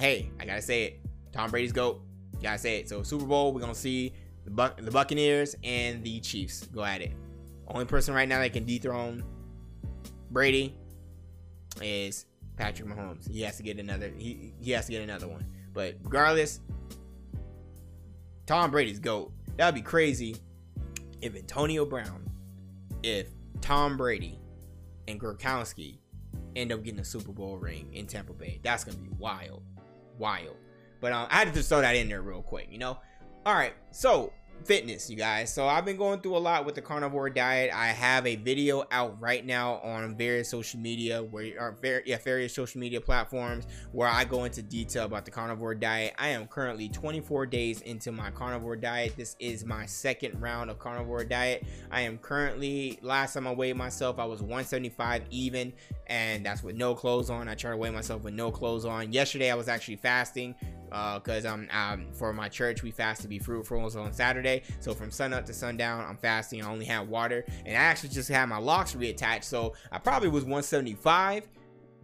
hey, I gotta say it. Tom Brady's GOAT. Gotta say it. So Super Bowl, we're gonna see the Buc the Buccaneers and the Chiefs go at it. Only person right now that can dethrone Brady is Patrick Mahomes. He has to get another. He he has to get another one. But regardless, Tom Brady's GOAT. That'd be crazy if Antonio Brown, if Tom Brady, and Gronkowski end up getting a Super Bowl ring in Tampa Bay. That's gonna be wild, wild. But um, I had to just throw that in there real quick, you know? All right, so fitness, you guys. So I've been going through a lot with the carnivore diet. I have a video out right now on various social media where are very yeah, various social media platforms where I go into detail about the carnivore diet. I am currently twenty-four days into my carnivore diet. This is my second round of carnivore diet. I am currently, last time I weighed myself, I was one seventy-five even, and that's with no clothes on. I try to weigh myself with no clothes on. Yesterday I was actually fasting uh because I'm um, for my church we fast to be fruitful, so on Saturday, so from sun up to sundown I'm fasting. I only had water, and I actually just had my locks reattached, so I probably was one seventy-five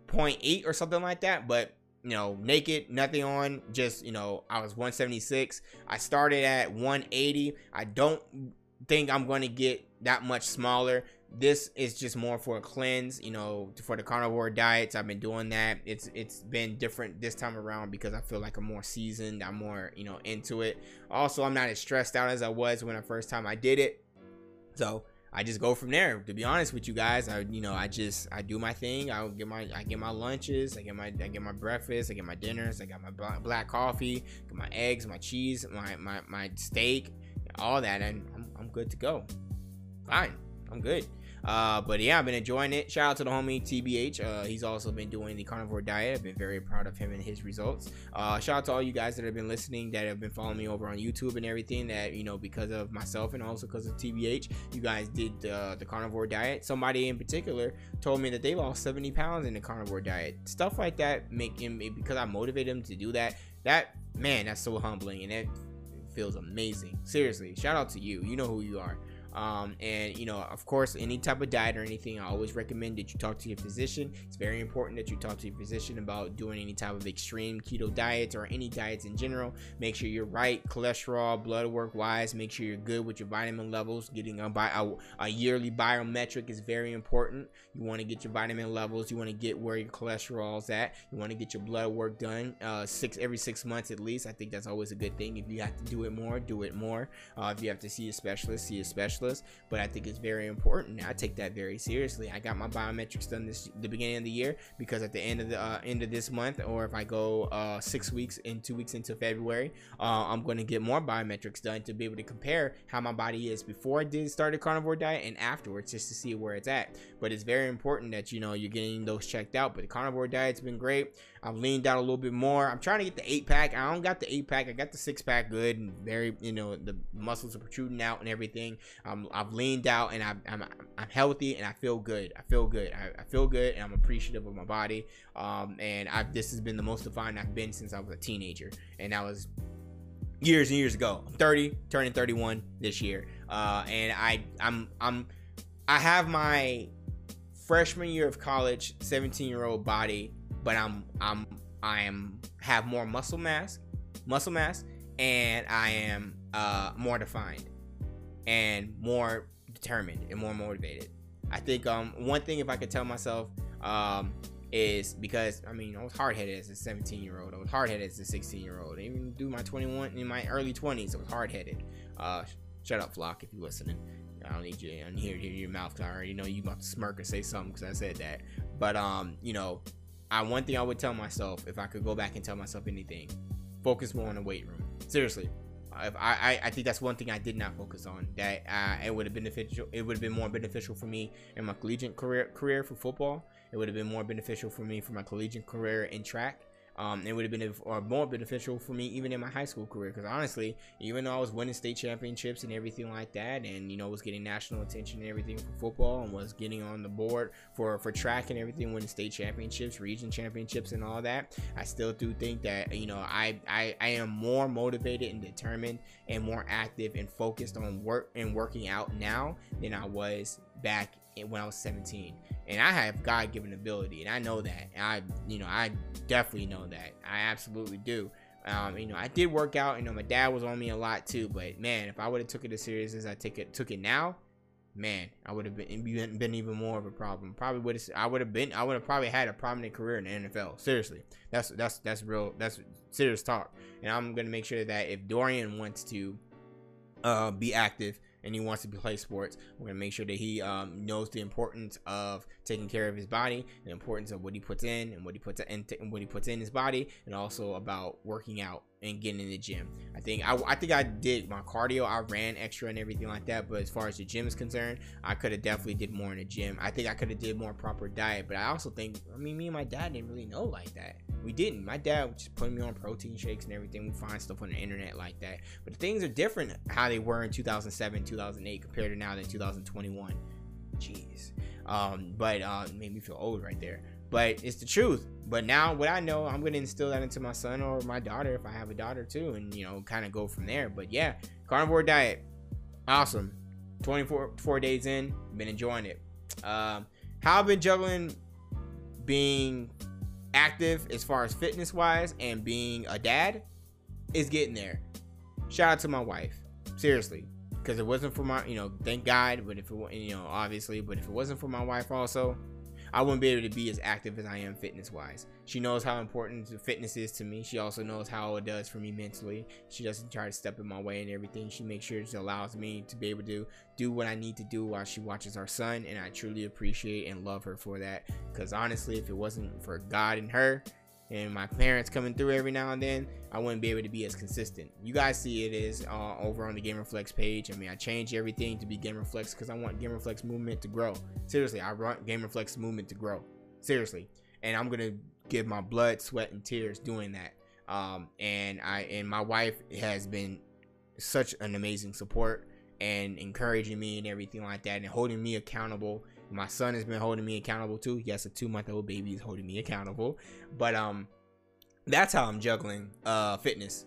point eight or something like that, but you know, naked, nothing on, just, you know, I was one seventy-six. I started at one eighty. I don't think I'm going to get that much smaller. This is just more for a cleanse, you know, for the carnivore diets. I've been doing that. It's it's been different this time around because I feel like I'm more seasoned. I'm more, you know, into it. Also, I'm not as stressed out as I was when the first time I did it. So I just go from there. To be honest with you guys, I you know I just I do my thing. I get my I get my lunches. I get my I get my breakfast. I get my dinners. I got my black coffee. Get my eggs, my cheese, my my my steak, all that, and I'm I'm good to go. Fine, I'm good. Uh, but yeah, I've been enjoying it. Shout out to the homie T B H. Uh, he's also been doing the carnivore diet. I've been very proud of him and his results. Uh, shout out to all you guys that have been listening, that have been following me over on YouTube and everything, that, you know, because of myself and also because of T B H, you guys did uh, the carnivore diet. Somebody in particular told me that they lost seventy pounds in the carnivore diet. Stuff like that make him, because I motivate him to do that. That, man, that's so humbling, and it feels amazing. Seriously, shout out to you. You know who you are. Um, and you know, of course, any type of diet or anything, I always recommend that you talk to your physician. It's very important that you talk to your physician about doing any type of extreme keto diets or any diets in general. Make sure you're right, cholesterol, blood work wise. Make sure you're good with your vitamin levels. Getting a, bi a, a yearly biometric is very important. You want to get your vitamin levels. You want to get where your cholesterol's at. You want to get your blood work done uh, six every six months at least. I think that's always a good thing. If you have to do it more, do it more. Uh, if you have to see a specialist, see a specialist. list, but I think it's very important. I take that very seriously. I got my biometrics done this the beginning of the year, because at the end of the uh, end of this month, or if I go uh, six weeks and two weeks into February, uh, I'm going to get more biometrics done to be able to compare how my body is before I did start a carnivore diet and afterwards, just to see where it's at. But it's very important that you know you're getting those checked out. But the carnivore diet's been great. I've leaned out a little bit more. I'm trying to get the eight pack. I don't got the eight pack. I got the six pack good and very, you know, the muscles are protruding out and everything. Um, I've leaned out and I'm, I'm, I'm healthy and I feel good. I feel good. I, I feel good and I'm appreciative of my body. Um, and I've, this has been the most defined I've been since I was a teenager, and that was years and years ago. I'm thirty, turning thirty-one this year. Uh, and I, I'm, I'm, I have my freshman year of college, seventeen year old body, but I'm, I'm, I am have more muscle mass, muscle mass, and I am uh, more defined and more determined and more motivated. I think um, one thing, if I could tell myself, um, is because I mean I was hard-headed as a seventeen year old, I was hard-headed as a sixteen year old, even do my twenty-one in my early twenties, I was hard-headed. Uh, shut up, Flock, if you're listening. I don't need you. I don't hear, hear your mouth. I already know you about to smirk or say something because I said that. But um, you know. I, one thing I would tell myself, if I could go back and tell myself anything, focus more on the weight room. Seriously, if I, I, I think that's one thing I did not focus on. That uh, it would have been beneficial. It would have been more beneficial for me in my collegiate career, career for football. It would have been more beneficial for me for my collegiate career in track. Um, it would have been or more beneficial for me even in my high school career, because honestly, even though I was winning state championships and everything like that, and you know was getting national attention and everything for football, and was getting on the board for for track and everything, winning state championships, region championships, and all that, I still do think that you know I I, I am more motivated and determined and more active and focused on work and working out now than I was back when I was seventeen. And I have God-given ability, and I know that. And I, you know, I definitely know that. I absolutely do. Um, you know, I did work out. You know, my dad was on me a lot too. But man, if I would have took it as serious as I take it, took it now, man, I would have been been even more of a problem. Probably would have. I would have been. I would have probably had a prominent career in the N F L. Seriously, that's that's that's real. That's serious talk. And I'm gonna make sure that if Dorian wants to uh, be active and he wants to play sports, we're gonna make sure that he um, knows the importance of taking care of his body, the importance of what he puts in and what he puts in, and what he puts in his body, and also about working out and getting in the gym. I think I, I think I did my cardio. I ran extra and everything like that. But as far as the gym is concerned, I could have definitely did more in the gym. I think I could have did more proper diet. But I also think, I mean, me and my dad didn't really know like that. We didn't. My dad was just putting me on protein shakes and everything. We find stuff on the internet like that. But things are different how they were in two thousand seven, two thousand eight compared to now than two thousand twenty-one. Jeez. Um, but uh, made me feel old right there. But it's the truth. But now what I know, I'm going to instill that into my son or my daughter if I have a daughter too, and you know, kind of go from there. But yeah, carnivore diet, awesome. twenty-four four days in, been enjoying it. Um, how I've been juggling being active as far as fitness wise and being a dad is getting there. Shout out to my wife, seriously, because it wasn't for my, you know, thank God. But if it, you know, obviously, but if it wasn't for my wife also, I wouldn't be able to be as active as I am fitness wise. She knows how important fitness is to me. She also knows how it does for me mentally. She doesn't try to step in my way and everything. She makes sure she allows me to be able to do what I need to do while she watches our son. And I truly appreciate and love her for that. Because honestly, if it wasn't for God and her and my parents coming through every now and then, I wouldn't be able to be as consistent. You guys see it is uh, over on the GamerFlex page. I mean, I changed everything to be GamerFlex because I want GamerFlex movement to grow. Seriously, I want GamerFlex movement to grow. Seriously. And I'm going to give my blood, sweat, and tears doing that. Um, and I and my wife has been such an amazing support and encouraging me and everything like that and holding me accountable. My son has been holding me accountable too. Yes, a two-month-old baby is holding me accountable. But um, that's how I'm juggling uh, fitness.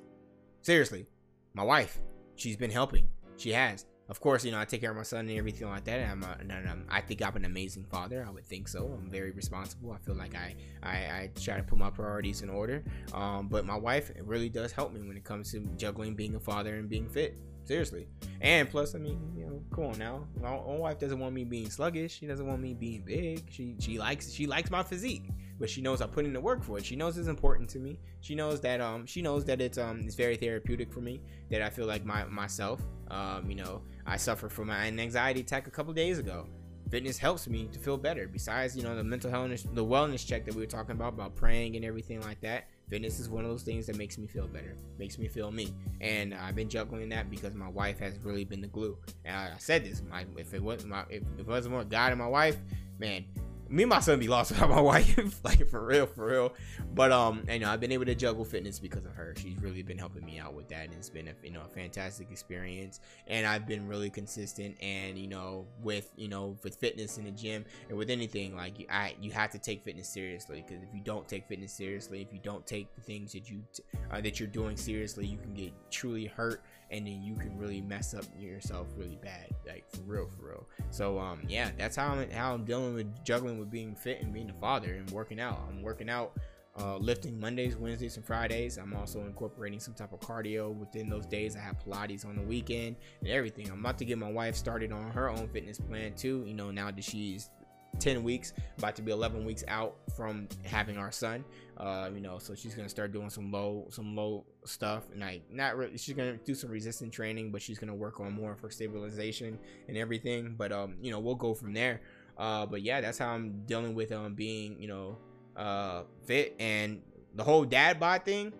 Seriously, my wife, she's been helping. She has. Of course, you know, I take care of my son and everything like that. And I'm, a, and I'm, I think I'm an amazing father. I would think so. I'm very responsible. I feel like I, I, I try to put my priorities in order. Um, but my wife really does help me when it comes to juggling being a father and being fit. Seriously. And plus, I mean, you know, come on now. My own wife doesn't want me being sluggish. She doesn't want me being big. She she likes she likes my physique. but she knows I put in the work for it. She knows it's important to me. She knows that um she knows that it's um it's very therapeutic for me, that I feel like my myself. Um, you know, I suffered from an anxiety attack a couple days ago. Fitness helps me to feel better. Besides, you know, the mental health, the wellness check that we were talking about, about praying and everything like that. Fitness is one of those things that makes me feel better, makes me feel me. And I've been juggling that because my wife has really been the glue. And I, I said this, my, if it wasn't my, if it wasn't for God and my wife, man, me and my son be lost without my wife, like for real, for real. But um, you know, I've been able to juggle fitness because of her. She's really been helping me out with that, and it's been a, you know, a fantastic experience. And I've been really consistent, and you know, with you know, with fitness in the gym and with anything, like you, I, you have to take fitness seriously, because if you don't take fitness seriously, if you don't take the things that you t uh, that you're doing seriously, you can get truly hurt, and then you can really mess up yourself really bad, like for real, for real. So um, yeah, that's how I'm how I'm dealing with juggling. With being fit and being a father and working out. I'm working out, uh, lifting Mondays, Wednesdays, and Fridays. I'm also incorporating some type of cardio within those days. I have Pilates on the weekend and everything. I'm about to get my wife started on her own fitness plan too. You know, now that she's ten weeks, about to be eleven weeks out from having our son, uh, you know, so she's gonna start doing some low, some low stuff, and like not really. She's gonna do some resistance training, but she's gonna work on more for stabilization and everything. But um, you know, we'll go from there. Uh, but yeah, that's how I'm dealing with um being, you know, uh fit. And the whole dad bod thing,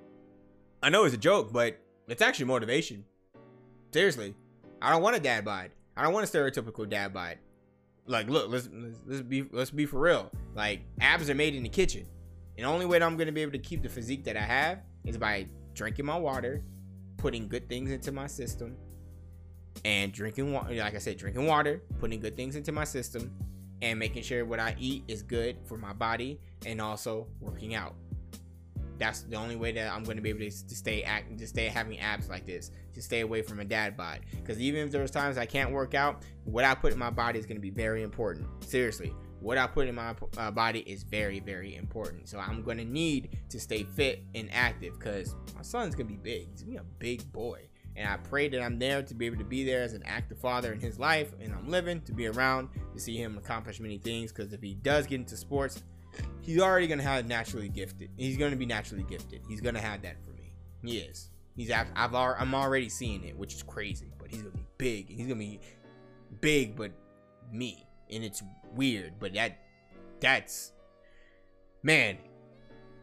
I know it's a joke, but it's actually motivation. Seriously, I don't want a dad bod. I don't want a stereotypical dad bod. Like, look, let's let's be let's be for real. Like, abs are made in the kitchen, and the only way that I'm gonna be able to keep the physique that I have is by drinking my water, putting good things into my system, and drinking water. Like I said, drinking water, putting good things into my system, and making sure what I eat is good for my body, and also working out. That's the only way that I'm going to be able to, to stay act, to stay having abs like this, to stay away from a dad bod. Because even if there's times I can't work out, what I put in my body is going to be very important. Seriously, what I put in my uh, body is very, very important. So I'm going to need to stay fit and active, because my son's going to be big. He's going to be a big boy. And I pray that I'm there to be able to be there as an active father in his life, and I'm living to be around to see him accomplish many things. Because if he does get into sports, he's already gonna have naturally gifted. He's gonna be naturally gifted. He's gonna have that for me. He is. He's. I've. I've I'm already seeing it, which is crazy. But he's gonna be big. He's gonna be big, but me. And it's weird. But that. That's. Man.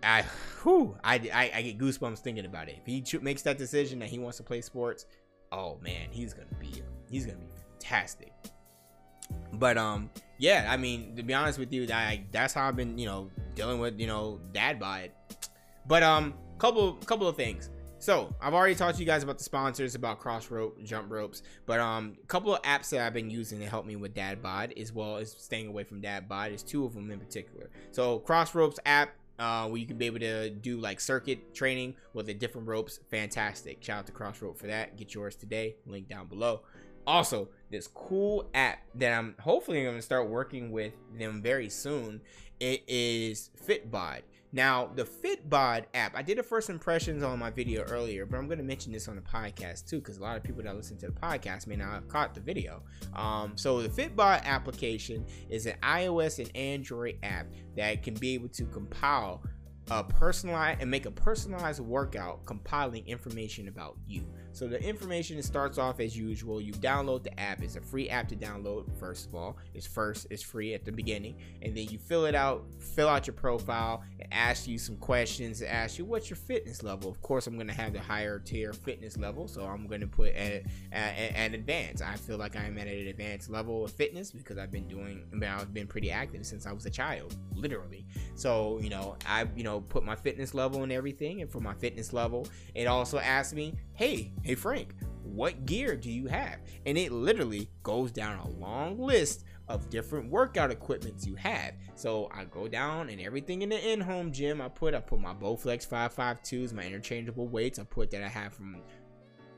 I, whew, I, I, I get goosebumps thinking about it. If he makes that decision that he wants to play sports, oh man, he's gonna be he's gonna be fantastic. But um, yeah, I mean, to be honest with you, that that's how I've been, you know, dealing with, you know, dad bod. But um, couple couple of things. So I've already talked to you guys about the sponsors, about Crossrope, jump ropes, but um, a couple of apps that I've been using to help me with dad bod, as well as staying away from dad bod. There's two of them in particular. So Crossrope's app. Uh, where you can be able to do like circuit training with the different ropes. Fantastic. Shout out to Crossrope for that. Get yours today. Link down below. Also, this cool app that I'm hopefully going to start working with them very soon. It is Fitbod. Now, the Fitbod app, I did a first impressions on my video earlier, but I'm going to mention this on the podcast too, because a lot of people that listen to the podcast may not have caught the video. Um, so the Fitbod application is an iOS and Android app that can be able to compile a personalized and make a personalized workout, compiling information about you. So the information starts off as usual. You download the app. It's a free app to download. First of all, it's first it's free at the beginning, and then you fill it out, fill out your profile, and ask you some questions. It asks you what's your fitness level. Of course, I'm going to have the higher tier fitness level, so I'm going to put at an advanced. I feel like I'm at an advanced level of fitness because I've been doing, I mean, I've been pretty active since I was a child, literally. So you know, I you know put my fitness level and everything, and for my fitness level, it also asks me, hey. Hey Frank, what gear do you have? And it literally goes down a long list of different workout equipments you have. So I go down and everything in the in-home gym. I put I put my Bowflex five five twos, my interchangeable weights. I put that I have from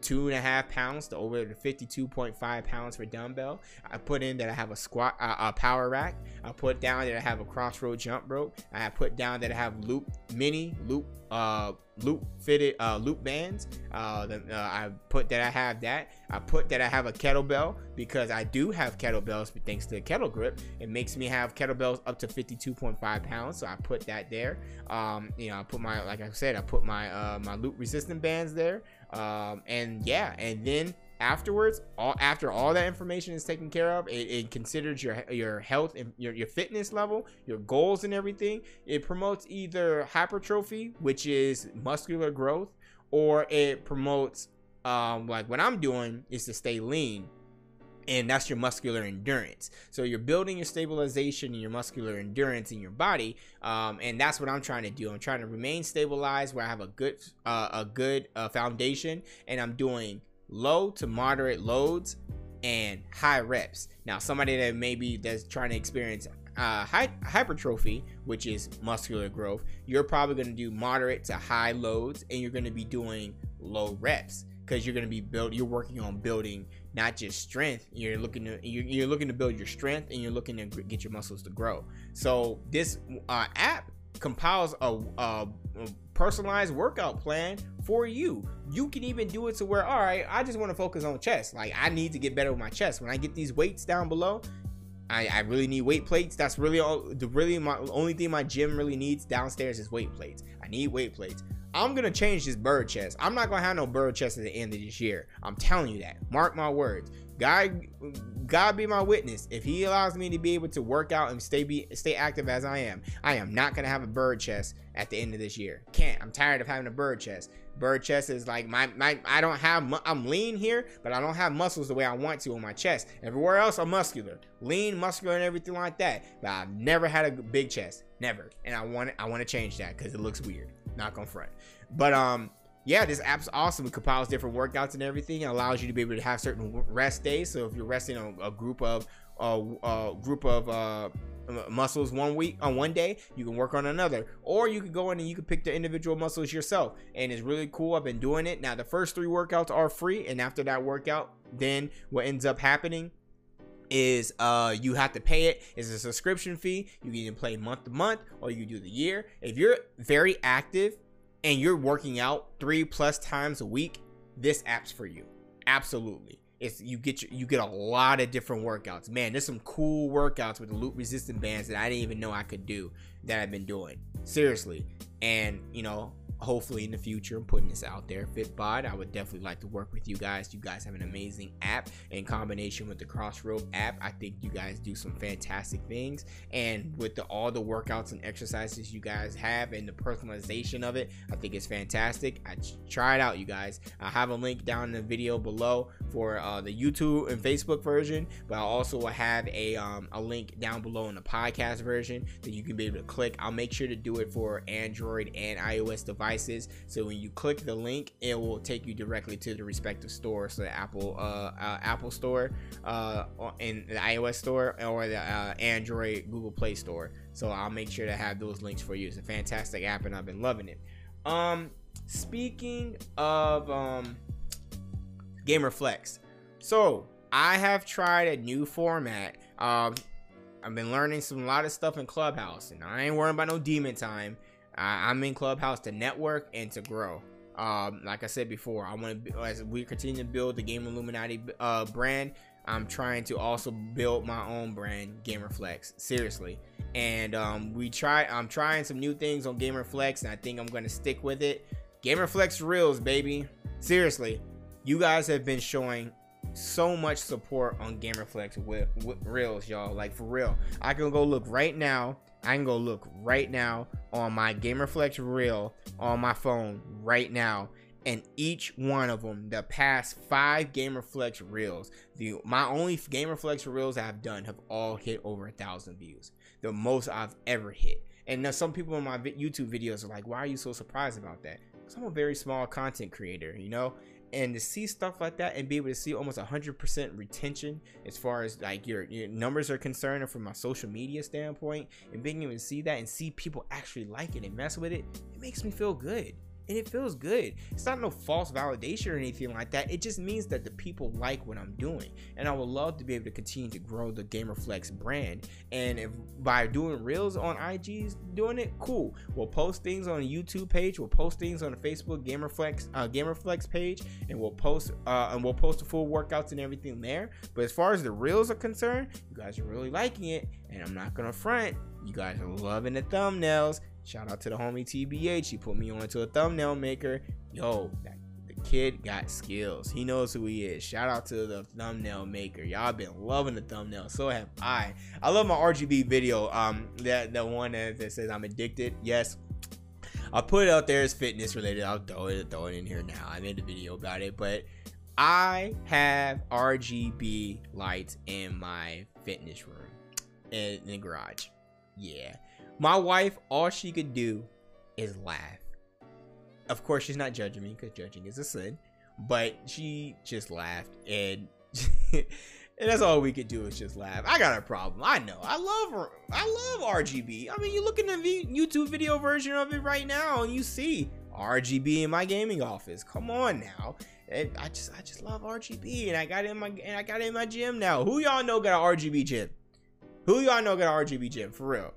two and a half pounds to over fifty-two point five pounds for dumbbell. I put in that I have a squat, uh, a power rack. I put down that I have a crossroad jump rope. I put down that I have loop mini loop, uh, loop fitted, uh, loop bands. Uh, the, uh, I put that I have that. I put that I have a kettlebell because I do have kettlebells, but thanks to the kettle grip, it makes me have kettlebells up to fifty-two point five pounds. So I put that there. Um, you know, I put my, like I said, I put my, uh, my loop resistant bands there. Um, and yeah, and then afterwards, all after all that information is taken care of, it, it considers your your health and your, your fitness level, your goals and everything. It promotes either hypertrophy, which is muscular growth, or it promotes um like what I'm doing is to stay lean, and that's your muscular endurance. So you're building your stabilization and your muscular endurance in your body, um, and that's what I'm trying to do. I'm trying to remain stabilized where I have a good uh, a good uh, foundation, and I'm doing low to moderate loads and high reps. Now, somebody that maybe that's trying to experience uh, hy hypertrophy, which is muscular growth, you're probably going to do moderate to high loads, and you're going to be doing low reps because you're going to be build. You're working on building not just strength. You're looking to you're, you're looking to build your strength, and you're looking to get your muscles to grow. So this uh, app compiles a, a personalized workout plan for you. You can even do it to where, all right, I just want to focus on chest. Like, I need to get better with my chest. When I get these weights down below, I, I really need weight plates. That's really all. The really my only thing my gym really needs downstairs is weight plates. I need weight plates. I'm gonna change this bird chest. I'm not gonna have no bird chest at the end of this year. I'm telling you that. Mark my words. God, God be my witness. If He allows me to be able to work out and stay be stay active as I am, I am not gonna have a bird chest at the end of this year. Can't. I'm tired of having a bird chest. Bird chest is like my my. I don't have. I'm lean here, but I don't have muscles the way I want to on my chest. Everywhere else, I'm muscular, lean, muscular, and everything like that. But I've never had a big chest, never. And I want I want to change that because it looks weird. Not gonna front. But um. yeah, this app's awesome. It compiles different workouts and everything. It allows you to be able to have certain rest days. So if you're resting on a group of uh, uh, group of uh, muscles one week on one day, you can work on another, or you can go in and you can pick the individual muscles yourself. And it's really cool. I've been doing it now. The first three workouts are free, and after that workout, then what ends up happening is uh you have to pay it. It's a subscription fee. You can either play month to month, or you can do the year. If you're very active and you're working out three plus times a week, this app's for you. Absolutely. It's you get your, you get a lot of different workouts. Man, there's some cool workouts with the loop resistant bands that I didn't even know I could do that I've been doing. Seriously. And you know, hopefully in the future, I'm putting this out there. Fitbod, I would definitely like to work with you guys. You guys have an amazing app in combination with the Crossrope app. I think you guys do some fantastic things. And with the, all the workouts and exercises you guys have and the personalization of it, I think it's fantastic. I try it out, you guys. I have a link down in the video below for uh, the YouTube and Facebook version, but I also will have a, um, a link down below in the podcast version that you can be able to click. I'll make sure to do it for Android and iOS devices. So when you click the link, it will take you directly to the respective store. So the Apple uh, uh, Apple Store uh, and the iOS Store, or the uh, Android Google Play Store. So I'll make sure to have those links for you. It's a fantastic app, and I've been loving it. Um, speaking of um, GamerFlex, so I have tried a new format. Um, I've been learning some a lot of stuff in Clubhouse, and I ain't worrying about no demon time. I'm in Clubhouse to network and to grow. Um, like I said before, I want to, as we continue to build the Game Illuminati uh, brand, I'm trying to also build my own brand, GamerFlex. Seriously, and um, we try. I'm trying some new things on GamerFlex, and I think I'm going to stick with it. GamerFlex Reels, baby. Seriously, you guys have been showing so much support on GamerFlex with, with Reels, y'all. Like, for real, I can go look right now. I can go look right now on my GamerFlex reel on my phone right now, and each one of them, the past five GamerFlex reels, the my only GamerFlex reels I've done have all hit over a thousand views, the most I've ever hit. And now some people in my YouTube videos are like, "Why are you so surprised about that?" Because I'm a very small content creator, you know. And to see stuff like that and be able to see almost one hundred percent retention as far as like your, your numbers are concerned, and from my social media standpoint, and being able to see that and see people actually like it and mess with it, it makes me feel good. and it feels good. It's not no false validation or anything like that. It just means that the people like what I'm doing, and I would love to be able to continue to grow the GamerFlex brand. And if by doing reels on I G's doing it, cool. We'll post things on a YouTube page, we'll post things on a Facebook GamerFlex uh, GamerFlex page, and we'll post uh, and we'll post the full workouts and everything there. But as far as the reels are concerned, you guys are really liking it, and I'm not gonna front. You guys are loving the thumbnails. Shout out to the homie T B H. He put me on to a thumbnail maker. Yo, that, the kid got skills. He knows who he is. Shout out to the thumbnail maker. Y'all been loving the thumbnail. So have I. I love my R G B video. Um, that the one that, that says I'm addicted. Yes. I'll put it out there as fitness related. I'll throw it, throw it in here now. I made a video about it, but I have R G B lights in my fitness room and in the garage. Yeah. My wife, all she could do is laugh. Of course, she's not judging me because judging is a sin, but she just laughed, and and that's all we could do is just laugh. I got a problem. I know. I love her. I love R G B. I mean, you look in the v YouTube video version of it right now, and you see R G B in my gaming office. Come on now. And I just I just love R G B, and I got it in my and I got it in my gym now. Who y'all know got an R G B gym? Who y'all know got an R G B gym for real?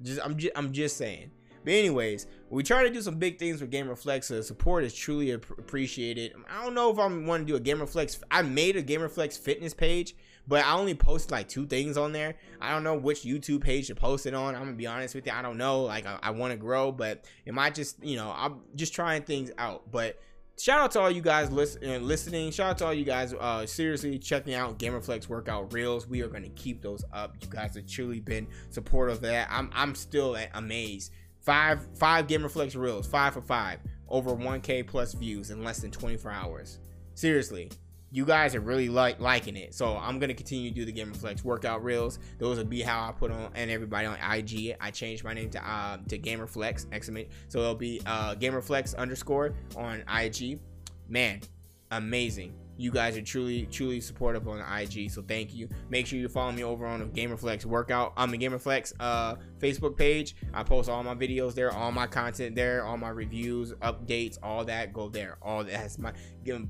Just, I'm, just, I'm just saying. But anyways, we try to do some big things with GamerFlex, so the support is truly ap appreciated. I don't know if I want to do a GamerFlex. I made a GamerFlex fitness page, but I only posted like two things on there. I don't know which YouTube page to post it on. I'm going to be honest with you. I don't know. Like, I, I want to grow, but am I just, you know, I'm just trying things out. But shout out to all you guys listening. Shout out to all you guys uh, seriously checking out GamerFlex workout reels. We are going to keep those up. You guys have truly been supportive of that. I'm, I'm still amazed. Five five GamerFlex reels, five for five, over one K plus views in less than twenty-four hours. Seriously, you guys are really like liking it. So I'm going to continue to do the GamerFlex workout reels. Those will be how I put on and everybody on I G. I changed my name to uh, to GamerFlex. Exclamation. So it'll be uh, GamerFlex underscore on I G. Man, amazing. You guys are truly, truly supportive on I G. So thank you. Make sure you follow me over on the GamerFlex workout. I'm the GamerFlex uh, Facebook page. I post all my videos there, all my content there, all my reviews, updates, all that go there. All that's my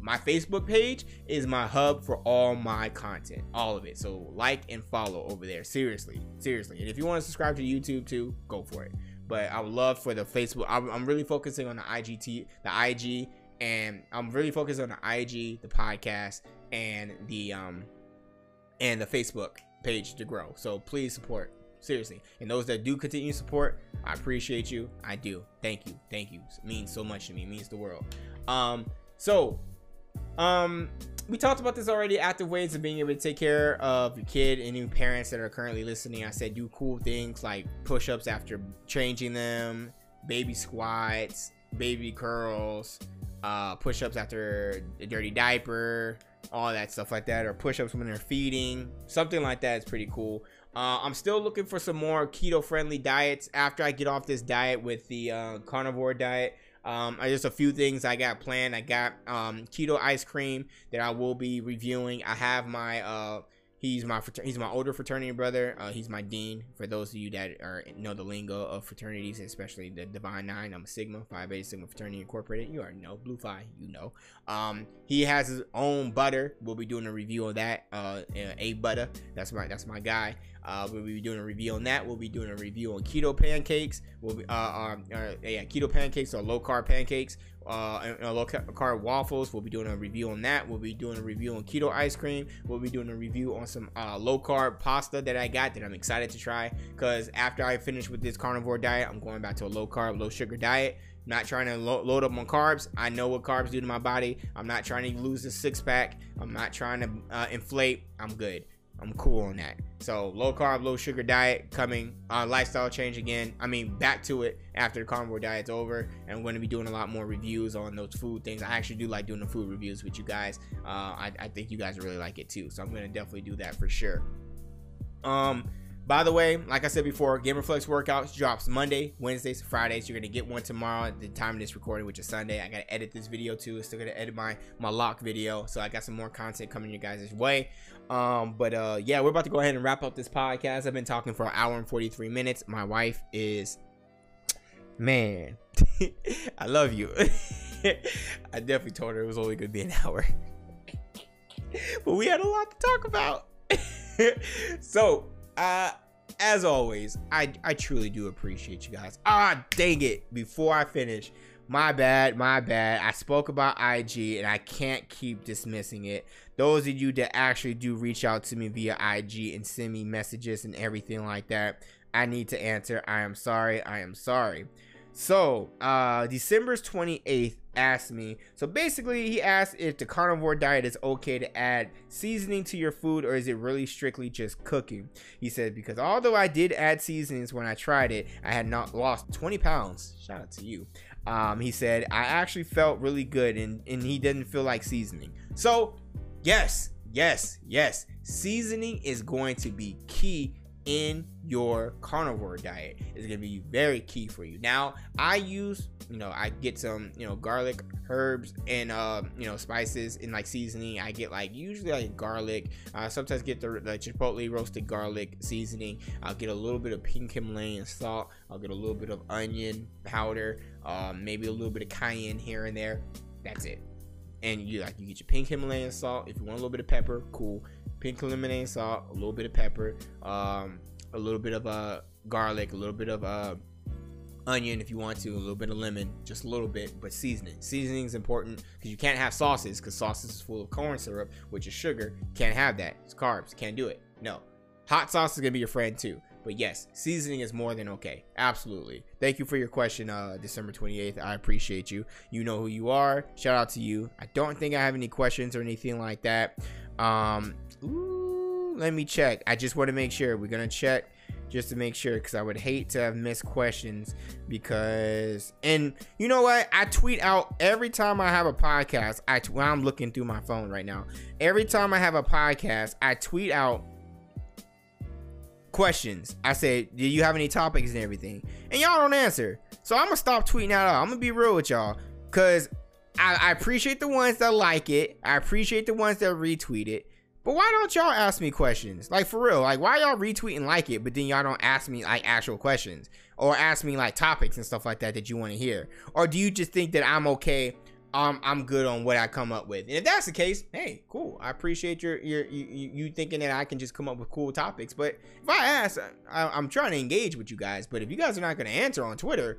my Facebook page is my hub for all my content, all of it. So like and follow over there. Seriously, seriously. And if you want to subscribe to YouTube too, go for it. But I would love for the Facebook. I'm, I'm really focusing on the I G T, the I G. And I'm really focused on the I G, the podcast, and the um, and the Facebook page to grow. So please support, seriously. And those that do continue to support, I appreciate you. I do. Thank you. Thank you. It means so much to me. It means the world. Um, so, um, we talked about this already. Active ways of being able to take care of your kid. And new parents that are currently listening, I said do cool things like push-ups after changing them, baby squats, baby curls. Uh, push-ups after a dirty diaper, all that stuff like that, or push-ups when they're feeding, something like that is pretty cool. Uh, I'm still looking for some more keto-friendly diets after I get off this diet with the uh, carnivore diet. Um, I just a few things I got planned. I got um, keto ice cream that I will be reviewing. I have my uh, he's my he's my older fraternity brother. Uh, he's my dean. For those of you that are know the lingo of fraternities, especially the Divine Nine, I'm a Sigma Phi Beta Sigma Fraternity Incorporated. You already know, Blue Phi. You know. Um, he has his own butter. We'll be doing a review on that. Uh, a butter. That's my that's my guy. Uh, we'll be doing a review on that. We'll be doing a review on keto pancakes. We'll be uh, uh, uh yeah keto pancakes or low carb pancakes. Uh, and, and low carb waffles. We'll be doing a review on that. We'll be doing a review on keto ice cream. We'll be doing a review on some uh, low carb pasta that I got that I'm excited to try, because after I finish with this carnivore diet, I'm going back to a low carb, low sugar diet. I'm not trying to lo load up on carbs. I know what carbs do to my body. I'm not trying to lose the six pack. I'm not trying to uh, inflate. I'm good. I'm cool on that. So low carb, low sugar diet coming, uh, lifestyle change again. I mean, back to it after the carnivore diet's over. And I'm going to be doing a lot more reviews on those food things. I actually do like doing the food reviews with you guys. Uh, I, I think you guys really like it too. So I'm going to definitely do that for sure. Um, By the way, like I said before, GamerFlex workouts drops Monday, Wednesdays, Fridays. You're gonna get one tomorrow at the time of this recording, which is Sunday. I gotta edit this video too. I'm still gonna edit my my lock video, so I got some more content coming your guys' way. Um, but uh, yeah, we're about to go ahead and wrap up this podcast. I've been talking for an hour and forty-three minutes. My wife is, man. I love you. I definitely told her it was only gonna be an hour. But we had a lot to talk about. So, uh, as always, I, I truly do appreciate you guys. Ah, dang it. Before I finish, my bad, my bad. I spoke about I G, and I can't keep dismissing it. Those of you that actually do reach out to me via I G and send me messages and everything like that, I need to answer. I am sorry. I am sorry. So, uh, December twenty-eighth asked me. So basically, he asked if the carnivore diet is okay to add seasoning to your food, or is it really strictly just cooking? He said, because although I did add seasonings when I tried it, I had not lost twenty pounds. Shout out to you. Um, he said, I actually felt really good, and, and he didn't feel like seasoning. So yes, yes, yes. Seasoning is going to be key in your carnivore diet. Is going to be very key for you. Now, I use, you know, I get some, you know, garlic, herbs, and uh, you know, spices and like seasoning. I get like usually like garlic. I uh, sometimes get the, the chipotle roasted garlic seasoning. I'll get a little bit of pink Himalayan salt. I'll get a little bit of onion powder. Um, maybe a little bit of cayenne here and there. That's it. And you like you get your pink Himalayan salt. If you want a little bit of pepper, cool. Pink Himalayan salt, a little bit of pepper, um, a little bit of uh, garlic, a little bit of uh, onion if you want to, a little bit of lemon, just a little bit, but seasoning. Seasoning is important because you can't have sauces because sauces is full of corn syrup, which is sugar. Can't have that. It's carbs. Can't do it. No. Hot sauce is going to be your friend too. But yes, seasoning is more than okay. Absolutely. Thank you for your question, uh, December twenty-eighth. I appreciate you. You know who you are. Shout out to you. I don't think I have any questions or anything like that. Um, ooh, let me check. I just want to make sure. We're going to check just to make sure, because I would hate to have missed questions because, and you know what? I tweet out every time I have a podcast. I t- well, I'm looking through my phone right now. Every time I have a podcast, I tweet out questions. I say, do you have any topics and everything? And y'all don't answer. So I'm gonna stop tweeting out. I'm gonna be real with y'all, because I, I appreciate the ones that like it. I appreciate the ones that retweet it. But why don't y'all ask me questions? Like, for real. Like, why y'all retweet and like it, but then y'all don't ask me like actual questions, or ask me like topics and stuff like that that you want to hear? Or do you just think that I'm okay? Um, I'm good on what I come up with. And if that's the case, hey, cool. I appreciate your, your you, you thinking that I can just come up with cool topics. But if I ask, I, I'm trying to engage with you guys. But if you guys are not going to answer on Twitter,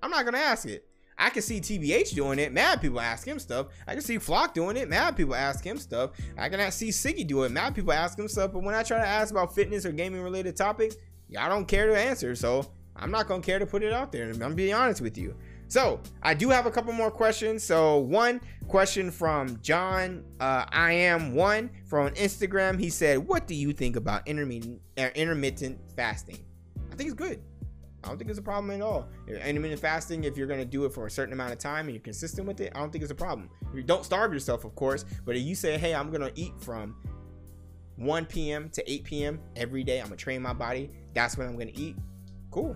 I'm not going to ask it. I can see T B H doing it. Mad people ask him stuff. I can see Flock doing it. Mad people ask him stuff. I can see Siggy do it. Mad people ask him stuff. But when I try to ask about fitness or gaming related topics, y'all don't care to answer. So I'm not going to care to put it out there. I'm being honest with you. So I do have a couple more questions. So one question from John, uh, I am one from Instagram. He said, what do you think about intermittent, uh, intermittent fasting? I think it's good. I don't think it's a problem at all. Intermittent fasting, if you're going to do it for a certain amount of time and you're consistent with it, I don't think it's a problem. You don't starve yourself, of course, but if you say, hey, I'm going to eat from one p m to eight p m every day, I'm going to train my body. That's when I'm going to eat. Cool.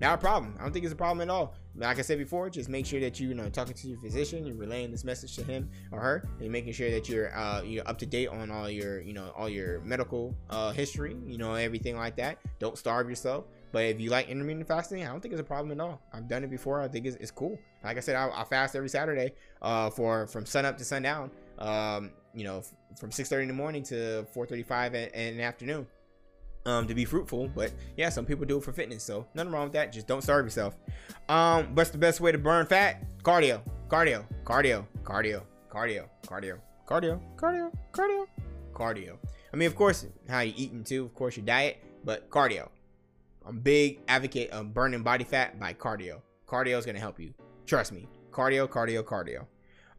Not a problem. I don't think it's a problem at all. Like I said before, just make sure that you, you know, talking to your physician, you're relaying this message to him or her, and making sure that you're uh, you're up to date on all your, you know, all your medical uh, history, you know, everything like that. Don't starve yourself. But if you like intermittent fasting, I don't think it's a problem at all. I've done it before. I think it's, it's cool. Like I said, I, I fast every Saturday uh, for from sun up to sundown. Um, you know, from six thirty in the morning to four thirty-five in the afternoon. Um, to be fruitful, but yeah, some people do it for fitness, so nothing wrong with that. Just don't starve yourself. Um, what's the best way to burn fat? Cardio, cardio, cardio, cardio, cardio, cardio, cardio, cardio, cardio, cardio. I mean, of course, how you eating too, of course, your diet, but cardio. I'm a big advocate of burning body fat by cardio. Cardio is gonna help you. Trust me. Cardio, cardio, cardio.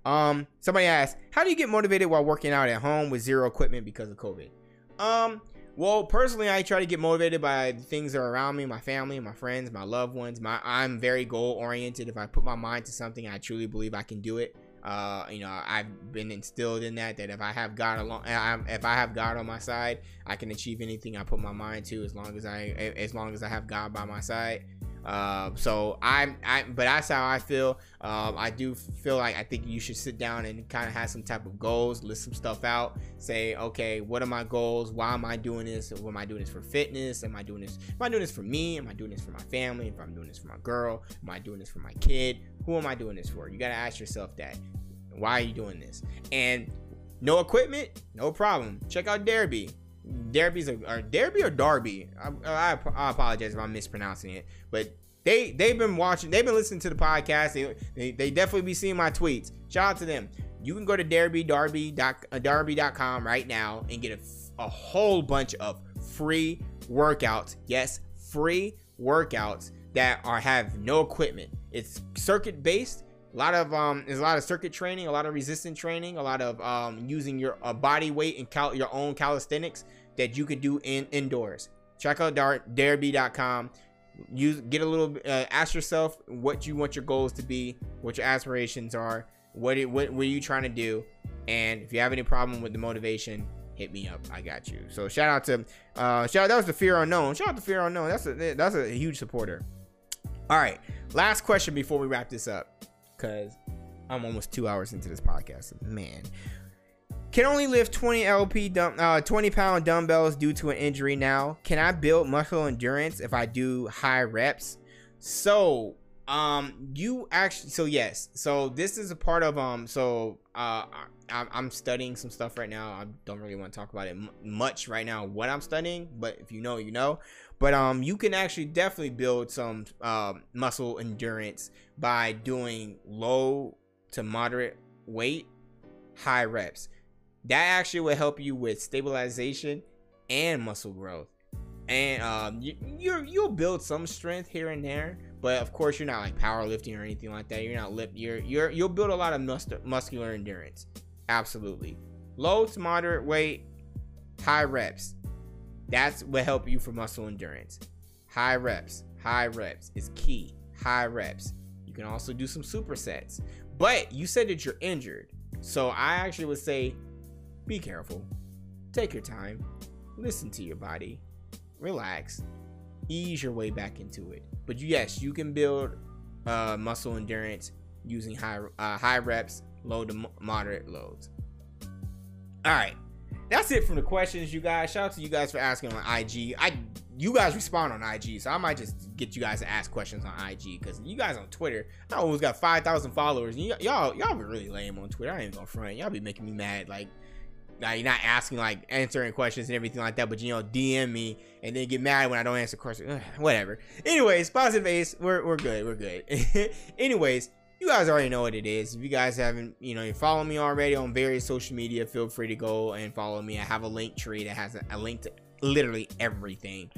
Um, somebody asked, how do you get motivated while working out at home with zero equipment because of COVID? Um. Well, personally, I try to get motivated by the things that are around me, my family, my friends, my loved ones. My I'm very goal-oriented. If I put my mind to something, I truly believe I can do it. Uh, you know, I've been instilled in that, that if I have God along, if I have God on my side, I can achieve anything I put my mind to, as long as I, as long as I have God by my side. Uh, so I'm, I, but that's how I feel. Um, I do feel like, I think you should sit down and kind of have some type of goals, list some stuff out, say, okay, what are my goals? Why am I doing this? What am I doing this for? Fitness? Am I doing this? Am I doing this for me? Am I doing this for my family? If I'm doing this for my girl, am I doing this for my kid? Who am I doing this for? You got to ask yourself that. Why are you doing this? And no equipment, no problem. Check out Darebee. Darebee's a or Darebee or Darby. I, I, I apologize if I'm mispronouncing it, but they they've been watching, they've been listening to the podcast. They they, they definitely be seeing my tweets. Shout out to them. You can go to Darebee, Darebee, Darebee dot com right now and get a, a whole bunch of free workouts. Yes, free workouts that are have no equipment. It's circuit based. A lot of um, there's a lot of circuit training, a lot of resistance training, a lot of um, using your uh, body weight and cal your own calisthenics that you could do in indoors. Check out Darebee dot com. Use get a little. Uh, ask yourself what you want your goals to be, what your aspirations are, what it, what were you trying to do, and if you have any problem with the motivation, hit me up. I got you. So shout out to uh, shout out, that was the Fear Unknown. Shout out to Fear Unknown. That's a that's a huge supporter. All right, last question before we wrap this up, because I'm almost two hours into this podcast. Man, can only lift twenty L P, dumb, uh, twenty pound dumbbells due to an injury now. Can I build muscle endurance if I do high reps? So, um, you actually, so yes, so this is a part of, um, so, uh, I, I'm studying some stuff right now. I don't really want to talk about it m much right now, what I'm studying, but if you know, you know. But um, you can actually definitely build some uh, muscle endurance by doing low to moderate weight, high reps. That actually will help you with stabilization and muscle growth. And um, you, you're, you'll build some strength here and there, but of course you're not like powerlifting or anything like that. You're not lip. You're you're you'll build a lot of mus muscular endurance. Absolutely, low to moderate weight, high reps. That's what help you for muscle endurance. High reps, high reps is key. High reps. You can also do some supersets. But you said that you're injured, so I actually would say, be careful. Take your time. Listen to your body. Relax. Ease your way back into it. But yes, you can build uh, muscle endurance using high uh, high reps, low to moderate loads. All right. That's it from the questions, you guys. Shout out to you guys for asking on I G. I you guys respond on I G, so I might just get you guys to ask questions on I G, because you guys on Twitter, I almost got five thousand followers. And y'all y'all be really lame on Twitter. I ain't gonna front. Y'all be making me mad. Like, like you're not asking, like answering questions and everything like that. But you know, D M me and then get mad when I don't answer questions. Ugh, whatever. Anyways, positive ace. We're we're good. We're good. Anyways. You guys already know what it is. If you guys haven't, you know, you follow me already on various social media, feel free to go and follow me. I have a link tree that has a, a link to literally everything,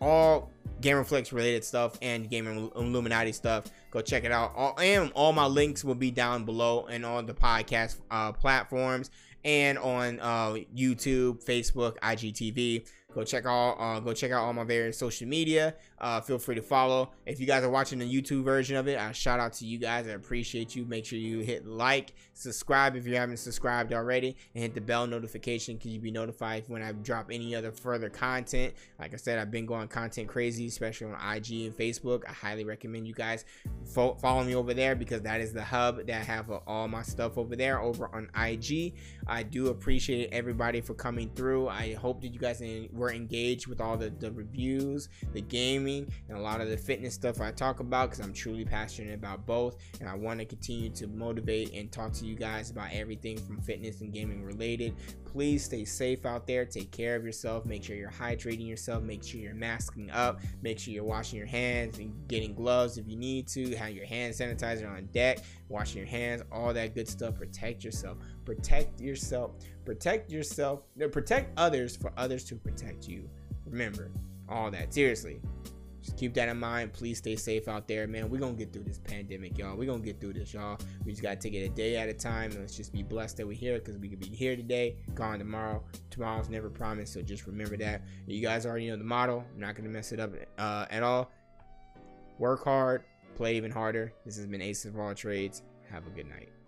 all GamerFlex related stuff and Gamer Illuminati stuff. Go check it out. All and all my links will be down below and on the podcast uh, platforms and on uh, YouTube, Facebook, I G T V. Go check all. Uh, go check out all my various social media. Uh, feel free to follow. If you guys are watching the YouTube version of it, I shout out to you guys. I appreciate you. Make sure you hit like, subscribe if you haven't subscribed already, and hit the bell notification because you'll be notified when I drop any other further content. Like I said, I've been going content crazy, especially on I G and Facebook. I highly recommend you guys fo follow me over there because that is the hub that I have uh, all my stuff over there. Over on I G, I do appreciate everybody for coming through. I hope that you guys were engaged with all the, the reviews, the gaming, and a lot of the fitness stuff I talk about, because I'm truly passionate about both, and I want to continue to motivate and talk to you guys about everything from fitness and gaming related. Please stay safe out there. Take care of yourself. Make sure you're hydrating yourself. Make sure you're masking up. Make sure you're washing your hands and getting gloves if you need to. Have your hand sanitizer on deck. Washing your hands, all that good stuff. Protect yourself. Protect yourself. Protect yourself. Protect others for others to protect you. Remember, all that. Seriously. Just keep that in mind. Please stay safe out there, man. We're going to get through this pandemic, y'all. We're going to get through this, y'all. We just got to take it a day at a time. And let's just be blessed that we're here, because we could be here today, gone tomorrow. Tomorrow's never promised, so just remember that. You guys already know the motto. I'm not going to mess it up uh, at all. Work hard. Play even harder. This has been Ace of All Trades. Have a good night.